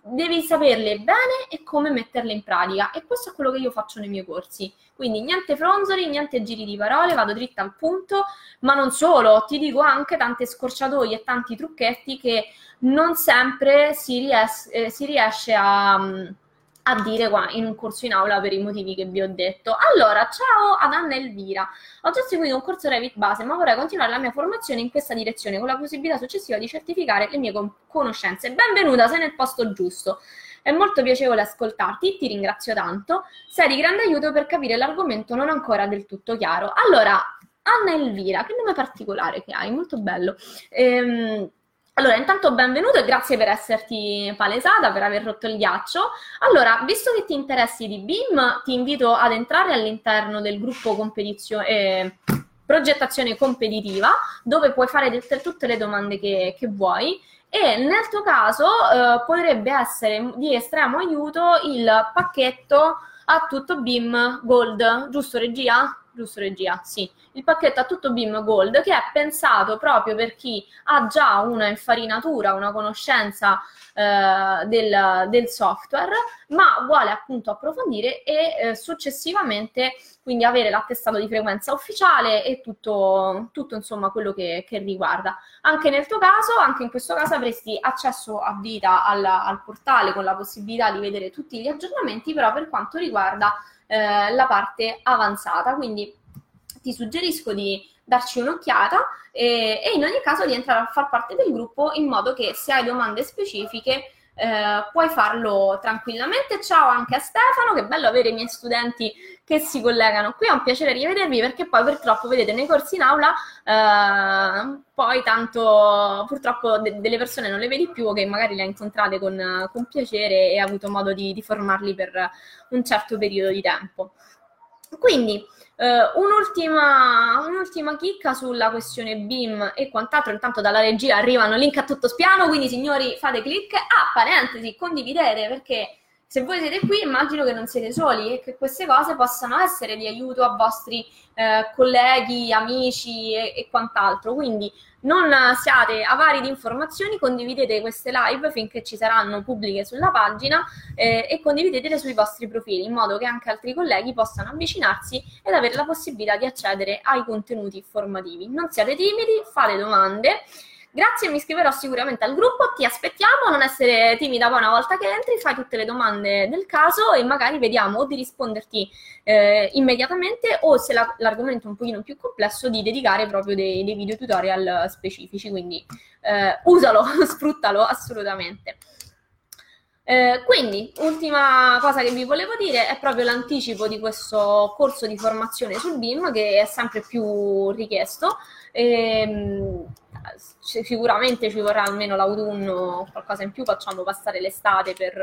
devi saperle bene e come metterle in pratica, e questo è quello che io faccio nei miei corsi. Quindi niente fronzoli, niente giri di parole, vado dritta al punto, ma non solo, ti dico anche tante scorciatoie e tanti trucchetti che non sempre si, ries- eh, si riesce a, a dire qua in un corso in aula per i motivi che vi ho detto. Allora, ciao ad Anna Elvira, ho già seguito un corso Revit base ma vorrei continuare la mia formazione in questa direzione con la possibilità successiva di certificare le mie conoscenze. Benvenuta, sei nel posto giusto. È molto piacevole ascoltarti, ti ringrazio tanto, sei di grande aiuto per capire l'argomento non ancora del tutto chiaro. Allora, Anna Elvira, che nome particolare che hai, molto bello. Ehm, allora, intanto benvenuto e grazie per esserti palesata, per aver rotto il ghiaccio. Allora, visto che ti interessi di BIM, ti invito ad entrare all'interno del gruppo competizio- eh, Progettazione Competitiva, dove puoi fare t- tutte le domande che, che vuoi. E nel tuo caso eh, potrebbe essere di estremo aiuto il pacchetto A tutto BIM Gold, giusto regia? Giusto regia, sì. Il pacchetto A tutto BIM Gold, che è pensato proprio per chi ha già una infarinatura, una conoscenza eh, del, del software, ma vuole appunto approfondire e eh, successivamente quindi avere l'attestato di frequenza ufficiale e tutto, tutto insomma quello che, che riguarda. Anche nel tuo caso, anche in questo caso avresti accesso a vita alla, al portale con la possibilità di vedere tutti gli aggiornamenti, però per quanto riguarda eh, la parte avanzata, quindi ti suggerisco di darci un'occhiata e, e in ogni caso di entrare a far parte del gruppo, in modo che se hai domande specifiche eh, puoi farlo tranquillamente. Ciao anche a Stefano, che bello avere i miei studenti che si collegano qui, è un piacere rivedervi, perché poi purtroppo vedete nei corsi in aula eh, poi tanto purtroppo de- delle persone non le vedi più, che magari le incontrate con, con piacere e ha avuto modo di, di formarli per un certo periodo di tempo. Quindi Uh, un'ultima, un'ultima chicca sulla questione B I M e quant'altro. Intanto dalla regia arrivano link a tutto spiano, quindi signori fate click. Ah, parentesi, condividete, perché se voi siete qui immagino che non siete soli e che queste cose possano essere di aiuto a vostri eh, colleghi, amici e, e quant'altro. Quindi non siate avari di informazioni, condividete queste live finché ci saranno pubbliche sulla pagina eh, e condividetele sui vostri profili, in modo che anche altri colleghi possano avvicinarsi ed avere la possibilità di accedere ai contenuti formativi. Non siate timidi, fate domande. Grazie, mi iscriverò sicuramente al gruppo, ti aspettiamo, non essere timida, poi una volta che entri fai tutte le domande del caso e magari vediamo o di risponderti eh, immediatamente, o se la, l'argomento è un pochino più complesso di dedicare proprio dei, dei video tutorial specifici, quindi eh, usalo, sfruttalo assolutamente. Eh, quindi, ultima cosa che vi volevo dire è proprio l'anticipo di questo corso di formazione sul B I M, che è sempre più richiesto. E, sicuramente ci vorrà almeno l'autunno, qualcosa in più, facciamo passare l'estate per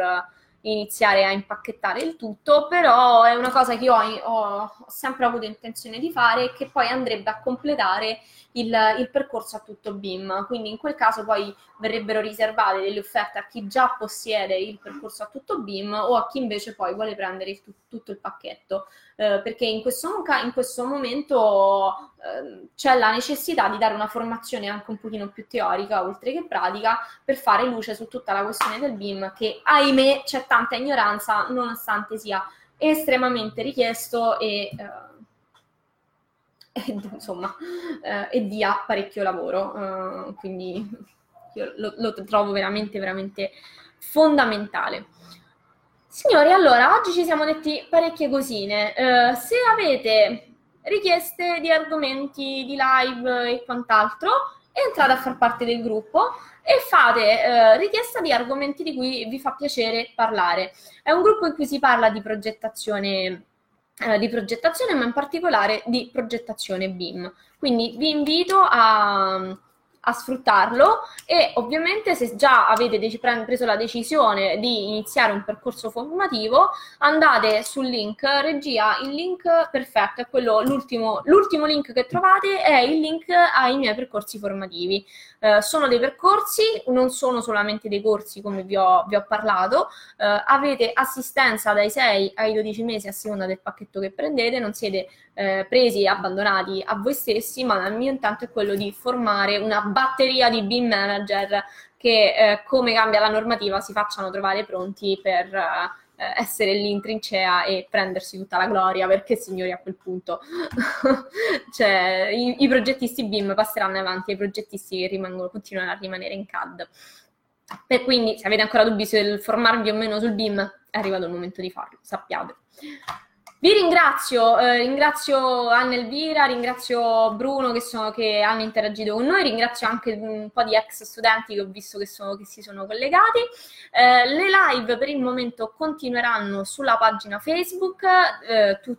iniziare a impacchettare il tutto, però è una cosa che io ho, ho sempre avuto intenzione di fare e che poi andrebbe a completare il, il percorso a tutto B I M. Quindi in quel caso poi verrebbero riservate delle offerte a chi già possiede il percorso a tutto B I M o a chi invece poi vuole prendere il, tutto il pacchetto, eh, perché in questo, in questo momento eh, c'è la necessità di dare una formazione anche un pochino più teorica oltre che pratica, per fare luce su tutta la questione del B I M, che ahimè c'è tanta ignoranza, nonostante sia estremamente richiesto e, eh, e insomma eh, e dia parecchio lavoro, eh, quindi io lo, lo trovo veramente veramente fondamentale. Signori, allora oggi ci siamo detti parecchie cosine. Eh, se avete richieste di argomenti, di live e quant'altro, entrate a far parte del gruppo e fate eh, richiesta di argomenti di cui vi fa piacere parlare. È un gruppo in cui si parla di progettazione, eh, di progettazione, ma in particolare di progettazione B I M. Quindi vi invito a... a sfruttarlo e ovviamente se già avete dec- preso la decisione di iniziare un percorso formativo, andate sul link regia, il link perfetto è quello, l'ultimo, l'ultimo link che trovate è il link ai miei percorsi formativi. Eh, sono dei percorsi, non sono solamente dei corsi come vi ho, vi ho parlato, eh, avete assistenza dai sei ai dodici mesi a seconda del pacchetto che prendete, non siete eh, presi e abbandonati a voi stessi, ma il mio intento è quello di formare una batteria di B I M manager che, eh, come cambia la normativa, si facciano trovare pronti per eh, essere lì in trincea e prendersi tutta la gloria, perché signori a quel punto cioè, i, i progettisti B I M passeranno avanti ai progettisti che rimangono, continuano a rimanere in C A D. Per, quindi se avete ancora dubbi sul formarvi o meno sul B I M, è arrivato il momento di farlo, sappiate. Vi ringrazio, eh, ringrazio Anna Elvira, ringrazio Bruno che, sono, che hanno interagito con noi, ringrazio anche un po' di ex studenti che ho visto che, sono, che si sono collegati. Eh, le live per il momento continueranno sulla pagina Facebook eh, tu,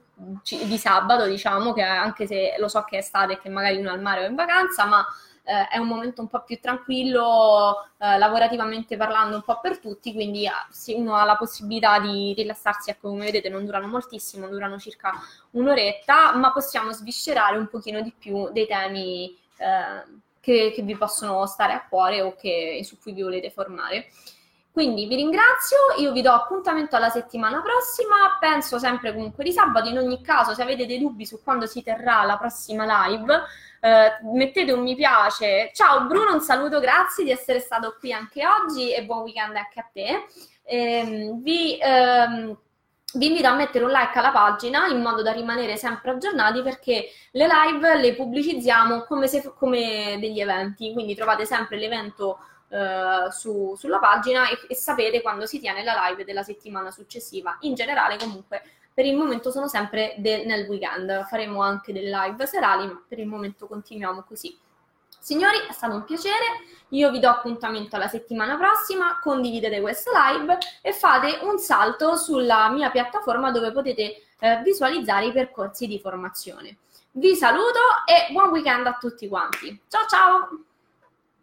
di sabato, diciamo, che anche se lo so che è estate e che magari uno è al mare o in vacanza, ma eh, è un momento un po' più tranquillo, eh, lavorativamente parlando un po' per tutti, quindi ah, se uno ha la possibilità di rilassarsi, ecco, come vedete non durano moltissimo, durano circa un'oretta, ma possiamo sviscerare un pochino di più dei temi eh, che, che vi possono stare a cuore o che, su cui vi volete formare. Quindi vi ringrazio, io vi do appuntamento alla settimana prossima, penso sempre comunque di sabato. In ogni caso, se avete dei dubbi su quando si terrà la prossima live, eh, mettete un mi piace. Ciao Bruno, un saluto, grazie di essere stato qui anche oggi e buon weekend anche a te. Eh, vi, ehm, vi invito a mettere un like alla pagina in modo da rimanere sempre aggiornati, perché le live le pubblicizziamo come, se, come degli eventi, quindi trovate sempre l'evento Uh, su, sulla pagina e, e sapete quando si tiene la live della settimana successiva. In generale comunque per il momento sono sempre de- nel weekend, faremo anche delle live serali, ma per il momento continuiamo così. Signori, è stato un piacere, io vi do appuntamento alla settimana prossima, condividete questo live e fate un salto sulla mia piattaforma dove potete eh, visualizzare i percorsi di formazione. Vi saluto e buon weekend a tutti quanti. Ciao ciao!